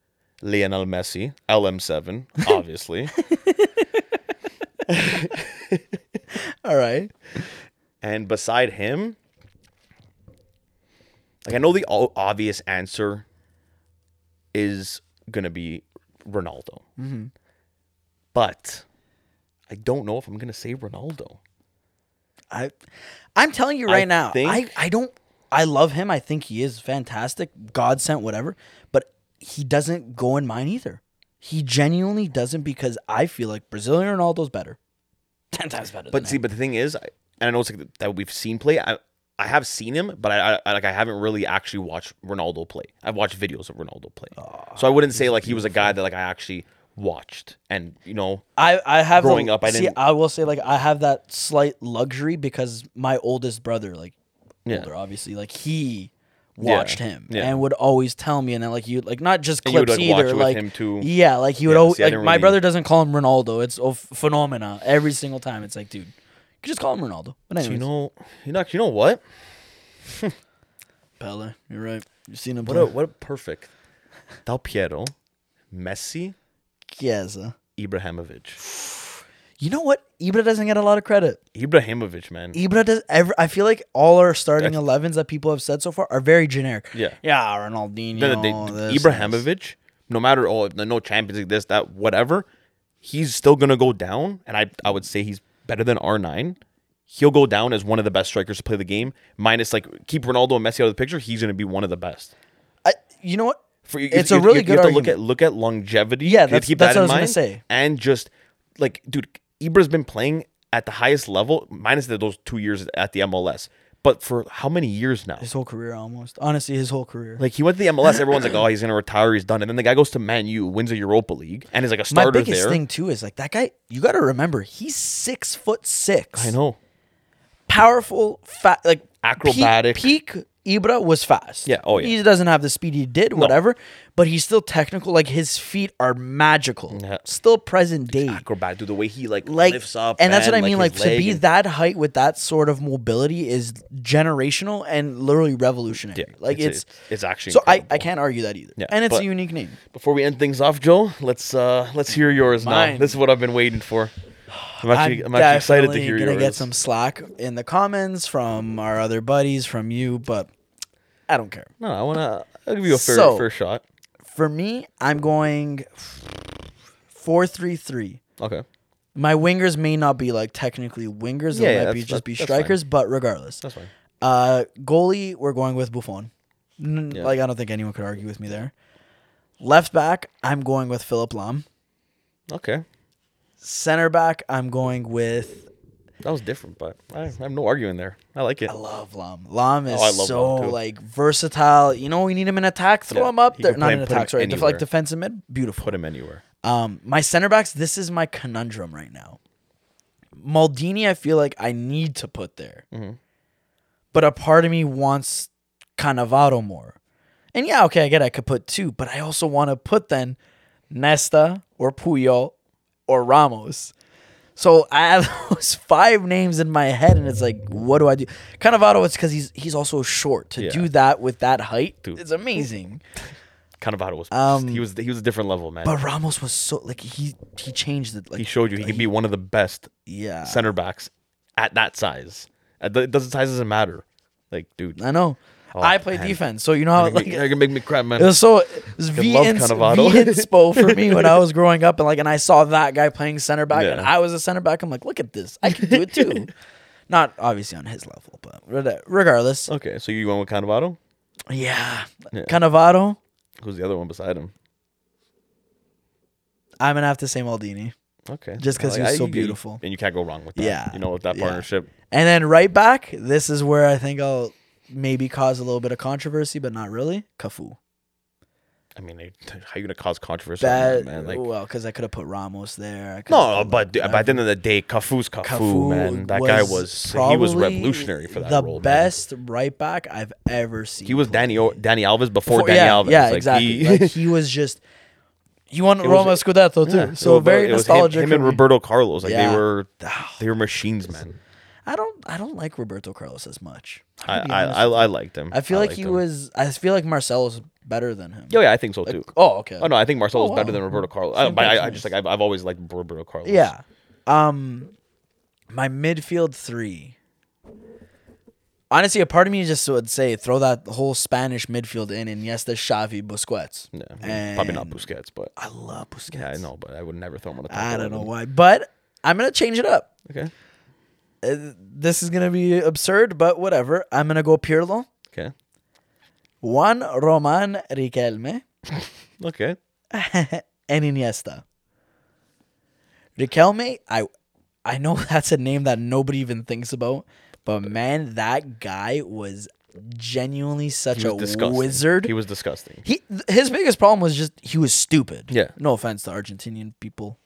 Lionel Messi, LM7, obviously. All right. And beside him, I know the obvious answer is going to be Ronaldo. Mm-hmm. But I don't know if I'm going to say Ronaldo. I'm telling you right now, I love him. I think he is fantastic. God sent whatever. But he doesn't go in mine either. He genuinely doesn't because I feel like Brazilian Ronaldo's better. 10 times better. But the thing is, and I know it's that we've seen play. I have seen him, but I haven't really actually watched Ronaldo play. I've watched videos of Ronaldo play, so I wouldn't say he was a guy that I actually watched. And I have growing up. I will say I have that slight luxury because my oldest brother, older, obviously, he watched him and would always tell me, and then not just clips either, watch with him too. Yeah, he would always my brother doesn't call him Ronaldo. It's a phenomena every single time. It's dude, you could just call him Ronaldo. But anyways, you know what? Pele, you're right. You've seen him. What a perfect Del Piero, Messi, Chiesa, Ibrahimovic. You know what? Ibra doesn't get a lot of credit. Ibrahimovic, man. Ibra does. I feel like all our starting 11s that people have said so far are very generic. Yeah. Yeah, Ronaldinho. Ibrahimovic, no matter no Champions League, this, that, whatever, he's still going to go down. And I would say he's better than R9. He'll go down as one of the best strikers to play the game. Minus, keep Ronaldo and Messi out of the picture, he's going to be one of the best. You know what? It's a really good argument. You have to look at longevity. Yeah, that's what I was going to say. And just, dude... Ibra's been playing at the highest level, minus those 2 years at the MLS. But for how many years now? His whole career, almost. Honestly, his whole career. He went to the MLS. Everyone's oh, he's going to retire. He's done. And then the guy goes to Man U, wins a Europa League, and is a starter there. My biggest thing, too, is that guy, you got to remember, he's 6'6". I know. Powerful, fat, acrobatic. Peak Ibra was fast. Yeah. Oh, yeah. He doesn't have the speed he did, whatever. No. But he's still technical. Like, his feet are magical. Yeah. Still present day. He's acrobat. Dude, the way he, like lifts up. And that's what I mean. Like, to be that height with that sort of mobility is generational and literally revolutionary. Yeah, like, it's actually incredible. So I can't argue that either. Yeah, and it's a unique name. Before we end things off, Joe, let's hear yours. Mine. Now. This is what I've been waiting for. I'm actually excited to hear yours. I'm going to get some slack in the comments from our other buddies, from you, but I don't care. No, I'll give you a fair shot. For me, I'm going 4-3-3. Okay. My wingers may not be like technically wingers. They might be strikers, but regardless. That's fine. Goalie, we're going with Buffon. Yeah. Like, I don't think anyone could argue with me there. Left back, I'm going with Philipp Lahm. Okay. Center back, I'm going with... That was different, but I have no arguing there. I like it. I love Lahm. Lahm is versatile. You know, we need him in attack. Throw him up there. Not in attack, sorry. Like defensive mid, beautiful. Put him anywhere. My center backs, this is my conundrum right now. Maldini, I feel like I need to put there. Mm-hmm. But a part of me wants Cannavaro more. And yeah, okay, I get it. I could put two, but I also want to put then Nesta or Puyol or Ramos. So I have those five names in my head, and it's like, what do I do? Cannavaro, it's because he's also short. To do that with that height, dude, it's amazing. Cannavaro was he was a different level, man. But Ramos was so like he changed it. Like, he showed you he could be one of the best center backs at that size. Size doesn't matter. Like, dude, I know. Oh, I play defense, so you know how you're gonna make me cry, man. It was V-inspo for me when I was growing up, and I saw that guy playing center back, and I was a center back. I'm like, look at this, I can do it too. Not obviously on his level, but regardless. Okay, so you went with Cannavaro? Yeah, Cannavaro. Who's the other one beside him? I'm gonna have to say Maldini. Okay, just because he's so beautiful, and you can't go wrong with that. Yeah, you know, with that partnership. And then right back, this is where I think I'll maybe cause a little bit of controversy, but not really. Cafu. I mean, how are you gonna cause controversy? Man? Like, well, because I could have put Ramos there. But at the end of the day, Cafu's Cafu, man. That guy was revolutionary for that role. The best right back I've ever seen. He was Danny Alves before Danny Alves. Yeah, exactly. He was just. You won Roma Scudetto too, so very nostalgic. Him and Roberto Carlos, they were machines, man. I don't like Roberto Carlos as much. I liked him. I feel like he was. I feel like Marcelo's better than him. Oh yeah, I think so too. Like, oh okay. Oh no, I think Marcelo's better than Roberto Carlos. I've always liked Roberto Carlos. Yeah. My midfield three. Honestly, a part of me just would say throw that whole Spanish midfield in, and yes, there's Xavi, Busquets. Yeah, and probably not Busquets, but I love Busquets. Yeah, I know, but I would never throw him on the top. I don't know why, but I'm gonna change it up. Okay. This is going to be absurd, but whatever. I'm going to go Pirlo. Okay. Juan Román Riquelme. Okay. And Iniesta. Riquelme, I know that's a name that nobody even thinks about, but man, that guy was genuinely such a disgusting wizard. He was disgusting. His biggest problem was just he was stupid. Yeah. No offense to Argentinian people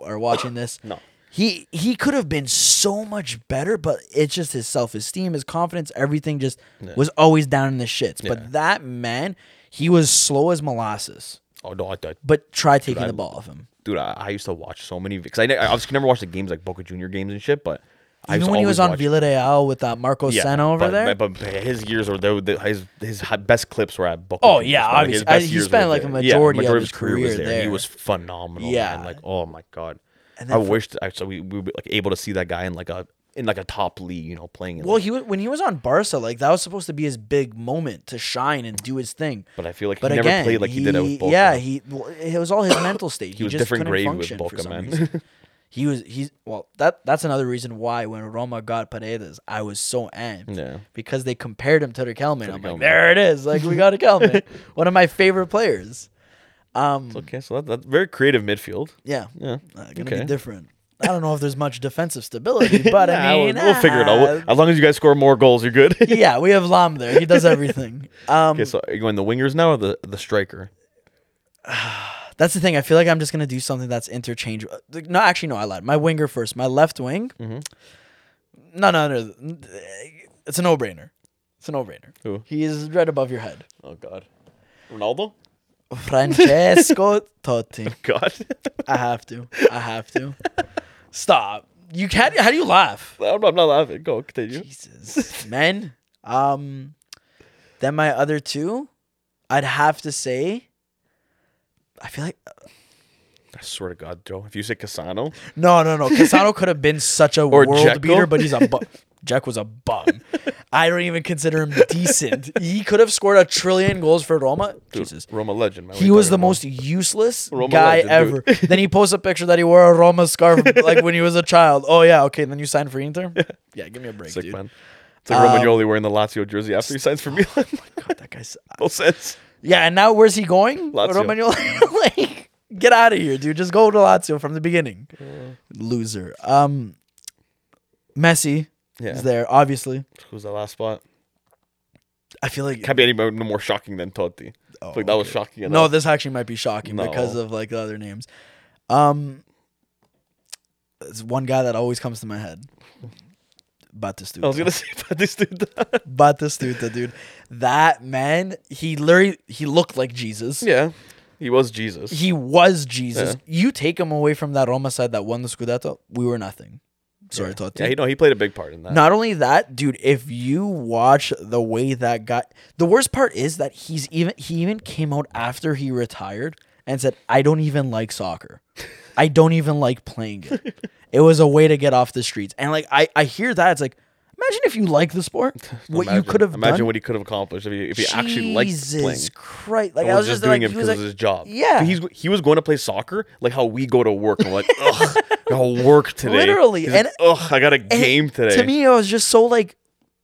are watching this. No. He could have been so much better, but it's just his self-esteem, his confidence, everything just was always down in the shits. Yeah. But that man, he was slow as molasses. Oh, no. But try taking the ball off him. Dude, I used to watch so many, because I obviously never watched the games like Boca Junior games and shit, but I used to always watch. Even when he was on Villarreal with Marco Senna there? But his years were there. His best clips were at Boca Junior. Oh, yeah, obviously. He spent like a majority of his career was there. He was phenomenal. Yeah. Man. Like, oh, my God. I wish we were like able to see that guy in like a top league, you know, playing. Well, when he was on Barça, like that was supposed to be his big moment to shine and do his thing. But I feel like he never played like he did with Boca. Yeah, it was all his mental state. He was just different grade with Boca, man. That's another reason why when Roma got Paredes, I was so amped because they compared him to Riquelme. I'm like, there it is, like we got Riquelme, one of my favorite players. Okay, so that's very creative midfield. Yeah. Be different. I don't know if there's much defensive stability, but I mean, we'll figure it out. As long as you guys score more goals, you're good. Yeah, we have Lahm there. He does everything. Okay, so are you going the wingers now or the striker? That's the thing. I feel like I'm just gonna do something that's interchangeable. No, actually, no, I lied. My winger first. My left wing. Mm-hmm. No, it's a no-brainer. It's a no-brainer. Who? He's right above your head. Oh, God. Ronaldo? Francesco Totti. Oh, God. I have to. Stop. You can't. How do you laugh? I'm not laughing. Go, continue. Jesus. Man. Then my other two, I'd have to say, I feel like... I swear to God, Joe. If you say Cassano... No. Cassano could have been such a world Jekyll. Beater, but he's a... Jack was a bum. I don't even consider him decent. He could have scored 1 trillion goals for Roma. Dude, Jesus. Roma legend. He was the most useless Roma guy legend, ever. Then he posts a picture that he wore a Roma scarf like when he was a child. Oh, yeah. Okay. Then you signed for Inter? Yeah. Give me a break, sick, dude. Man. It's like Romagnoli wearing the Lazio jersey after he signs for Milan. Oh, my God. That guy's... No sense. Yeah. And now where's he going? Lazio. Romagnoli. Like, get out of here, dude. Just go to Lazio from the beginning. Loser. Messi. Yeah. Is there, obviously. Who's the last spot? I feel like... Can't be anybody more shocking than Totti. Oh, like, that okay. was shocking enough. No, this actually might be shocking because of, like, the other names. It's one guy that always comes to my head. Batistuta. I was going to say Batistuta. Batistuta, dude. That man, he literally... He looked like Jesus. Yeah. He was Jesus. Yeah. You take him away from that Roma side that won the Scudetto, we were nothing. Sorry, yeah. Totti. Yeah, he played a big part in that. Not only that, dude, if you watch the way that guy... The worst part is that he even came out after he retired and said, I don't even like soccer. I don't even like playing it. It was a way to get off the streets. And like I hear that, it's like, imagine if you like the sport, what you could have done. Imagine what he could have accomplished if he actually liked playing. Jesus Christ. Like, I was just doing it because it was his job. Yeah. He was going to play soccer, like how we go to work. I'm like, ugh, I'll work today. Literally. And I got a game today. To me, I was just so like,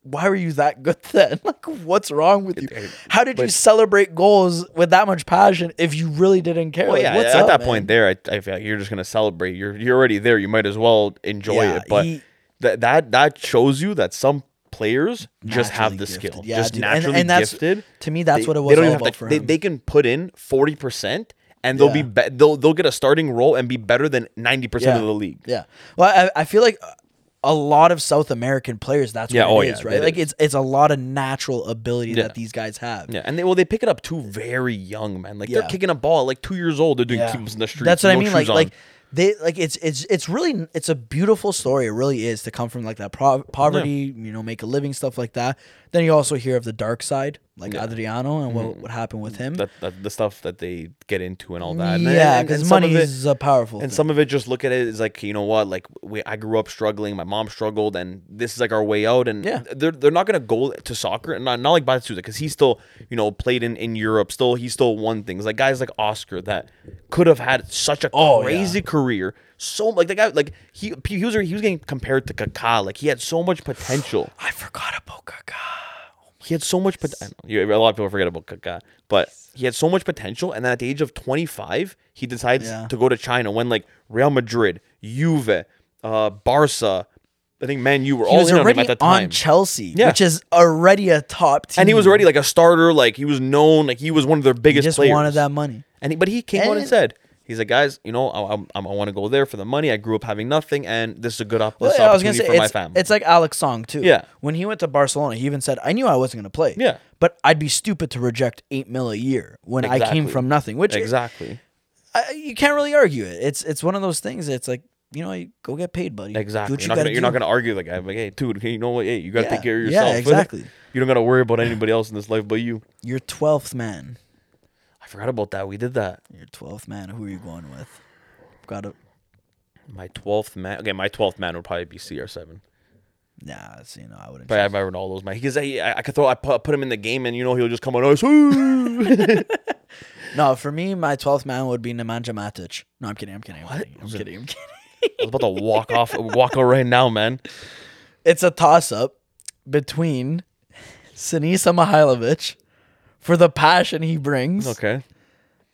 why were you that good then? Like, what's wrong with you? How did you celebrate goals with that much passion if you really didn't care? Well, like, yeah, what's at up, that man? Point there, I feel like you're just going to celebrate. You're already there. You might as well enjoy it. But... That shows you that some players just naturally have the gifted. Skill. Yeah, just dude. Naturally and that's, gifted. To me, that's what it was all about for him. They can put in 40% and they'll be they'll get a starting role and be better than 90% of the league. Yeah. Well, I feel like a lot of South American players, that's what it is, right? Like it's a lot of natural ability that these guys have. Yeah, and they pick it up too very young, man. Like they're kicking a ball at like 2 years old. They're doing keeps in the streets. That's what I mean. Like they like it's really a beautiful story. It really is to come from like that poverty, make a living, stuff like that. Then you also hear of the dark side, like Adriano and what happened with him. The stuff that they get into and all that. And yeah, because money is a powerful. And thing. Some of it, just look at it as like, you know what, like I grew up struggling, my mom struggled, and this is like our way out. And they're not gonna go to soccer, and not like Batistuta, because he still played in Europe. Still, he still won things. Like guys like Oscar that could have had such a crazy career. So like the guy, like he was getting compared to Kaká. Like he had so much potential. I forgot about Kaká. He had so much potential. A lot of people forget about Kaká, but he had so much potential. And then at the age of 25, he decides to go to China when like Real Madrid, Juve, Barça, I think Man U were all in on him at the time. On Chelsea, which is already a top team, and he was already like a starter. Like he was known. Like he was one of their biggest. He just players. Wanted that money, but he came on and said. He's like, guys, I want to go there for the money. I grew up having nothing, and this is a good opportunity for my family. It's like Alex Song, too. Yeah. When he went to Barcelona, he even said, I knew I wasn't going to play. Yeah. But I'd be stupid to reject $8 million a year when I came from nothing, which you can't really argue it. It's one of those things that's like, go get paid, buddy. Exactly. You're not going to argue the guy. Like, hey, dude, you know what? Hey, you got to take care of yourself. Yeah, exactly. You don't got to worry about anybody else in this life but you. You're 12th man. Forgot about that. We did that. Your 12th man. Who are you going with? My 12th man. Okay, my 12th man would probably be CR7. Nah, I wouldn't. But I remember all those. Because I put him in the game, and he'll just come on us. No, for me, my 12th man would be Nemanja Matic. No, I'm kidding. What? I'm kidding. I was about to walk out right now, man. It's a toss-up between Sinisa Mihailovic. For the passion he brings, and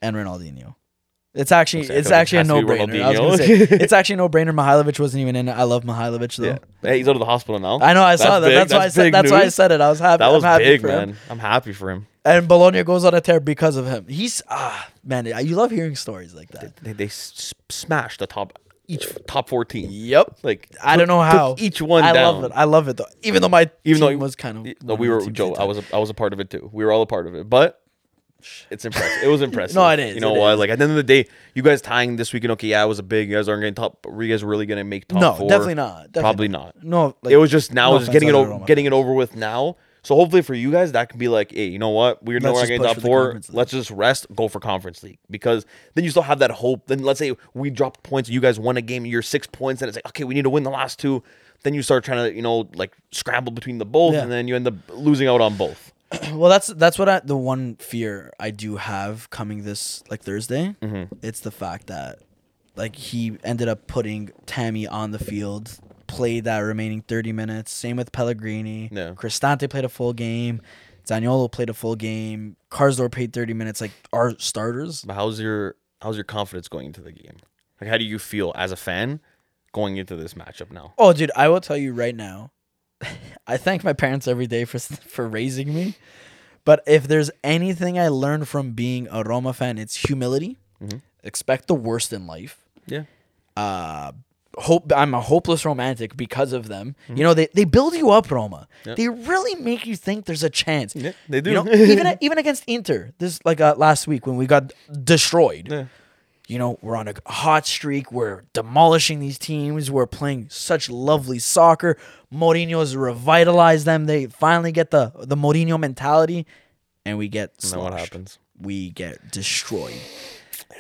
Ronaldinho, it's actually a no-brainer. I was gonna say it's actually a no-brainer. Mihailovic wasn't even in it. I love Mihailovic though. Yeah. Hey, he's out of the hospital now. I know. I saw that. That's why I said it. I was happy. That was big, man. I'm happy for him. And Bologna goes on a tear because of him. He's man. You love hearing stories like that. They smashed the top each top 14. Yep. Like I don't know how each one. I love it. I love it though. Even though it was kind of. No, we were Joe. I was a part of it too. We were all a part of it, but it's impressive. It was impressive. No, it is. You know what? Like at the end of the day, you guys tying this weekend. Okay, yeah, it was a big. You guys aren't getting top. Were you guys really gonna make top four? No, definitely not. Probably not. No, like, it was just now. No just getting it over with now. So hopefully for you guys, that can be like, hey, you know what? We're not getting top four. Let's just rest, go for Conference League. Because then you still have that hope. Then let's say we dropped points, you guys won a game, you're 6 points, and it's like, okay, we need to win the last two. Then you start trying to, scramble between the both, yeah. And then you end up losing out on both. Well, that's what the one fear I do have coming this Thursday. Mm-hmm. It's the fact that he ended up putting Tammy on the field. Played that remaining 30 minutes. Same with Pellegrini. Yeah. Cristante played a full game. Zaniolo played a full game. Karsdorp played 30 minutes. Our starters. But how's your confidence going into the game? How do you feel as a fan going into this matchup now? Oh, dude, I will tell you right now. I thank my parents every day for raising me. But if there's anything I learned from being a Roma fan, it's humility. Mm-hmm. Expect the worst in life. Yeah. Hope I'm a hopeless romantic because of them. Mm-hmm. They build you up, Roma. Yep. They really make you think there's a chance. Yeah, they do. Even against Inter, this last week when we got destroyed. Yeah. We're on a hot streak. We're demolishing these teams. We're playing such lovely soccer. Mourinho's revitalized them. They finally get the Mourinho mentality, and we get sloshed. What happens? We get destroyed.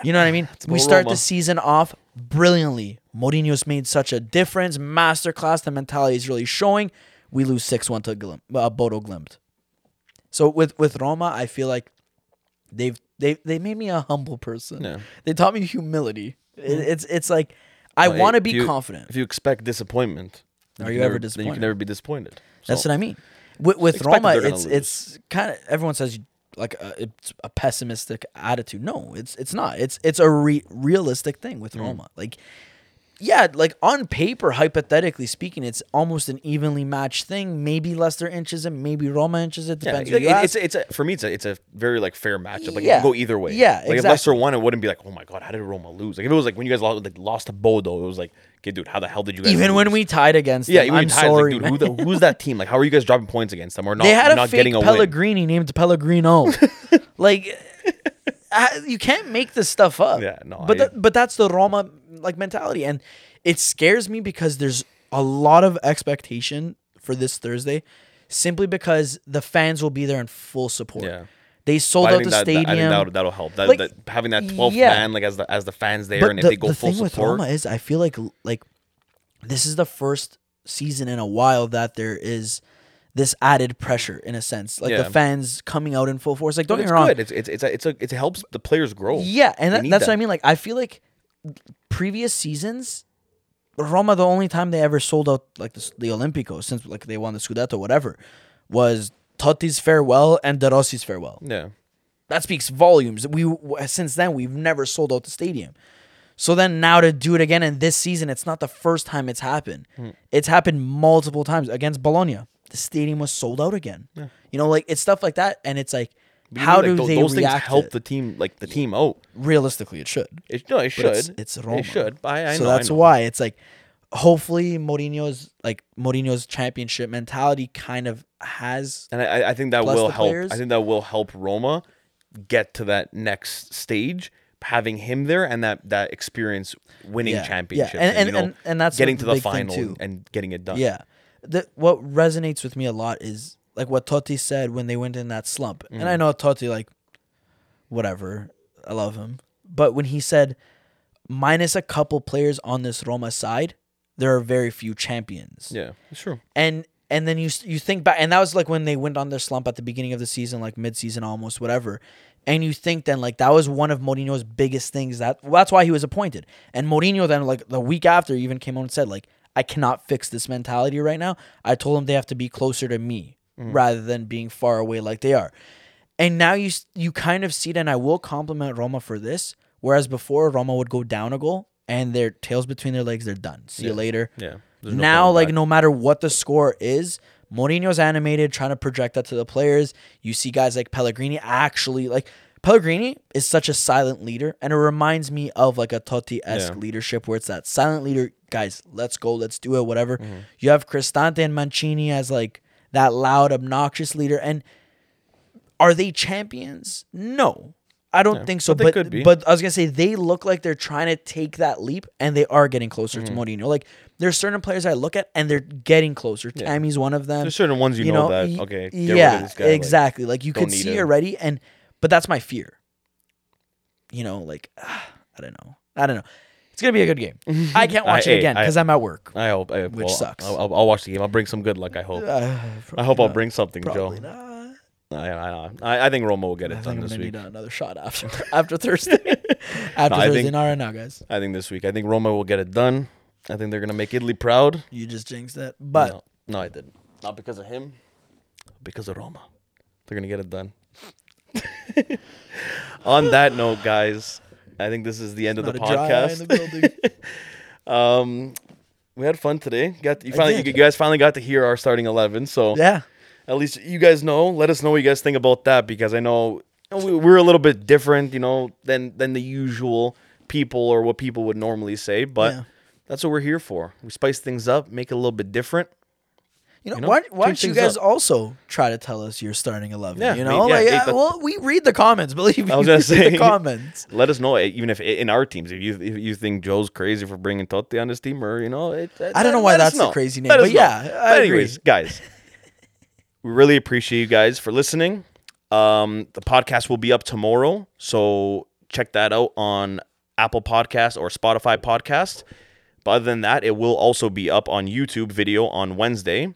You know what I mean? We start Roma. The season off brilliantly. Mourinho's made such a difference. Masterclass. The mentality is really showing. We lose 6-1 to Bodo Glimt. So with Roma, I feel like they made me a humble person. Yeah. They taught me humility. I want to be confident. If you expect disappointment, are you ever disappointed? Then you can never be disappointed. So. That's what I mean. With Roma, it's kind of everyone says it's a pessimistic attitude. No, it's not. It's a realistic thing with Roma. Yeah, on paper, hypothetically speaking, it's almost an evenly matched thing. Maybe Leicester inches it, maybe Roma inches it. Depends. Yeah, for me, it's a very fair matchup. It can go either way. Yeah, exactly. If Leicester won, it wouldn't be oh my god, how did Roma lose? If it was when you guys lost to Bodo, it was okay, dude, how the hell did you guys? Even lose? When we tied against, them, even I'm tied, sorry, dude, who's that team? How are you guys dropping points against them or not? They had a fake Pellegrini win. Named Pellegrino. You can't make this stuff up. Yeah, no. But that's the Roma mentality, and it scares me because there's a lot of expectation for this Thursday, simply because the fans will be there in full support. Yeah. They sold out the stadium. I think that'll help. Having that 12th man, as the fans there, and if they go full support. The thing with Roma is, I feel like this is the first season in a while that there is this added pressure in a sense, the fans coming out in full force. Don't get me wrong, it's good. It helps the players grow. Yeah, and that's what I mean. I feel like previous seasons, Roma, the only time they ever sold out the Olympico since they won the Scudetto, whatever, was Totti's farewell and De Rossi's farewell. Yeah, that speaks volumes. Since then we've never sold out the stadium. So then now to do it again in this season, it's not the first time it's happened. It's happened multiple times against Bologna. The stadium was sold out again. Yeah. It's stuff like that, and it's how do they react? Those things help the team out. Realistically, it should. It should. It's Roma. It should. I know, that's why it's hopefully Mourinho's championship mentality kind of has. And I think that will help. Players. I think that will help Roma get to that next stage. Having him there and that experience winning championships, and that's getting to the final and getting it done. Yeah. What resonates with me a lot is what Totti said when they went in that slump. Mm. And I know Totti, whatever, I love him. But when he said, minus a couple players on this Roma side, there are very few champions. Yeah, sure. And then you think back, and that was when they went on their slump at the beginning of the season, mid-season almost, whatever. And you think then, that was one of Mourinho's biggest things. That's why he was appointed. And Mourinho then, the week after, even came out and said, I cannot fix this mentality right now. I told them they have to be closer to me rather than being far away like they are. And now you kind of see it, and I will compliment Roma for this, whereas before Roma would go down a goal and their tails between their legs, they're done. See you later. Yeah. Now, no matter what the score is, Mourinho's animated, trying to project that to the players. You see guys like Pellegrini actually Pellegrini is such a silent leader, and it reminds me of like a Totti-esque leadership where it's that silent leader, guys, let's go, let's do it, whatever. Mm-hmm. You have Cristante and Mancini as like that loud, obnoxious leader. And are they champions? No, I don't think so. But, could be. But I was going to say, they look like they're trying to take that leap, and they are getting closer to Mourinho. Like, there's certain players I look at, and they're getting closer. Yeah. Tammy's one of them. There's certain ones you know that, okay, get rid of this guy. Exactly. Like you could see him already, and... But that's my fear. You know, like, I don't know. It's going to be a good game. I can't watch it again because I'm at work. I hope. Which sucks. I'll watch the game. I'll bring some good luck, I hope. I'll bring something, probably Joe. I think Roma will get it done this week. I think another shot after Thursday. Not right now, guys. I think this week. I think Roma will get it done. I think they're going to make Italy proud. You just jinxed it. But no, I didn't. Not because of him. Because of Roma. They're going to get it done. On that note, guys, I think this is the end of the podcast. We had fun today. You guys finally got to hear our starting 11. So yeah, at least you guys know. Let us know what you guys think about that, because I know we're a little bit different, you know, than the usual people or what people would normally say. But that's what we're here for. We spice things up, make it a little bit different. You know, why don't you guys also try to tell us you're starting 11? Yeah, you know, we read the comments. Believe me, the comments. Let us know, even if in our teams, if you think Joe's crazy for bringing Totti on his team, or you know, I don't know why that's the crazy name, but anyways, guys, we really appreciate you guys for listening. The podcast will be up tomorrow, so check that out on Apple Podcasts or Spotify Podcast. But other than that, it will also be up on YouTube video on Wednesday.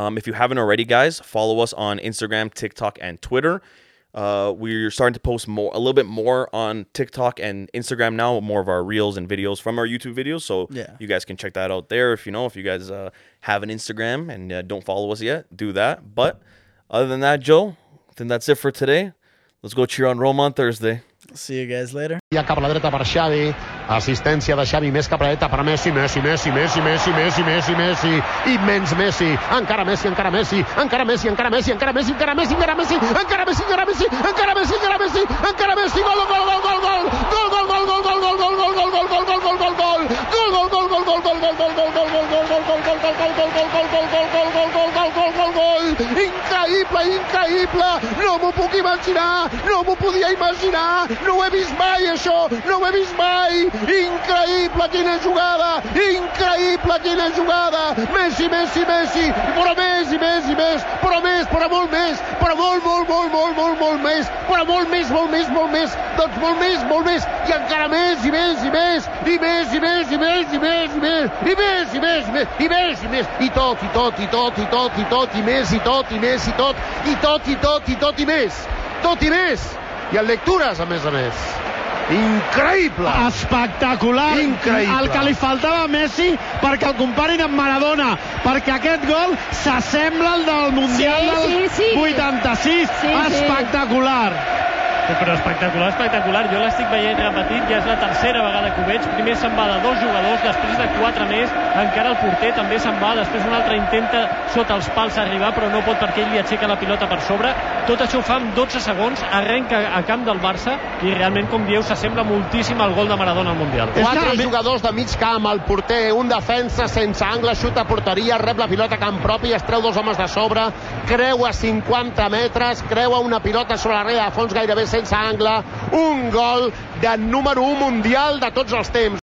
If you haven't already, guys, follow us on Instagram, TikTok, and Twitter. We're starting to post a little bit more on TikTok and Instagram now, more of our reels and videos from our YouTube videos. So you guys can check that out there. If you guys have an Instagram and don't follow us yet, do that. But other than that, Joe, then that's it for today. Let's go cheer on Roma on Thursday. See you guys later. Cap a la dreta per Xavi, assistència de Xavi, més cap a la dreta per Messi, immens Messi, encara Messi, encara Messi, encara Messi, encara Messi, encara Messi, encara Messi, encara Messi, encara Messi, encara Messi, encara Messi, encara Messi, encara Messi, gol, gol, gol, gol, gol, gol, gol, gol, gol, gol, gol, gol, gol, gol, gol, gol, gol, gol, I en lectures, a més. Increïble! Espectacular! Increïble. El que li faltava a Messi perquè el comparin amb Maradona, perquè aquest gol s'assembla al del Mundial del 86. Sí, espectacular! Però espectacular. Jo l'estic veient repetit, ja és la tercera vegada que ho veig. Primer se'n va de 2 jugadors, després de 4 més, encara el porter també se'n va, després un altre intenta sota els pals arribar, però no pot perquè ell li aixeca la pilota per sobre. Tot això fa en 12 segons, arrenca a camp del Barça i realment, com dieu, s'assembla moltíssim al gol de Maradona al Mundial. 4 jugadors de mig camp, el porter, un defensa sense angle, xuta a porteria, rep la pilota a camp propi, es treu 2 homes de sobre, creu a 50 metres, creu a una pilota sobre la rei, a fons gairebé sense angle, un gol de número 1 mundial de tots els temps.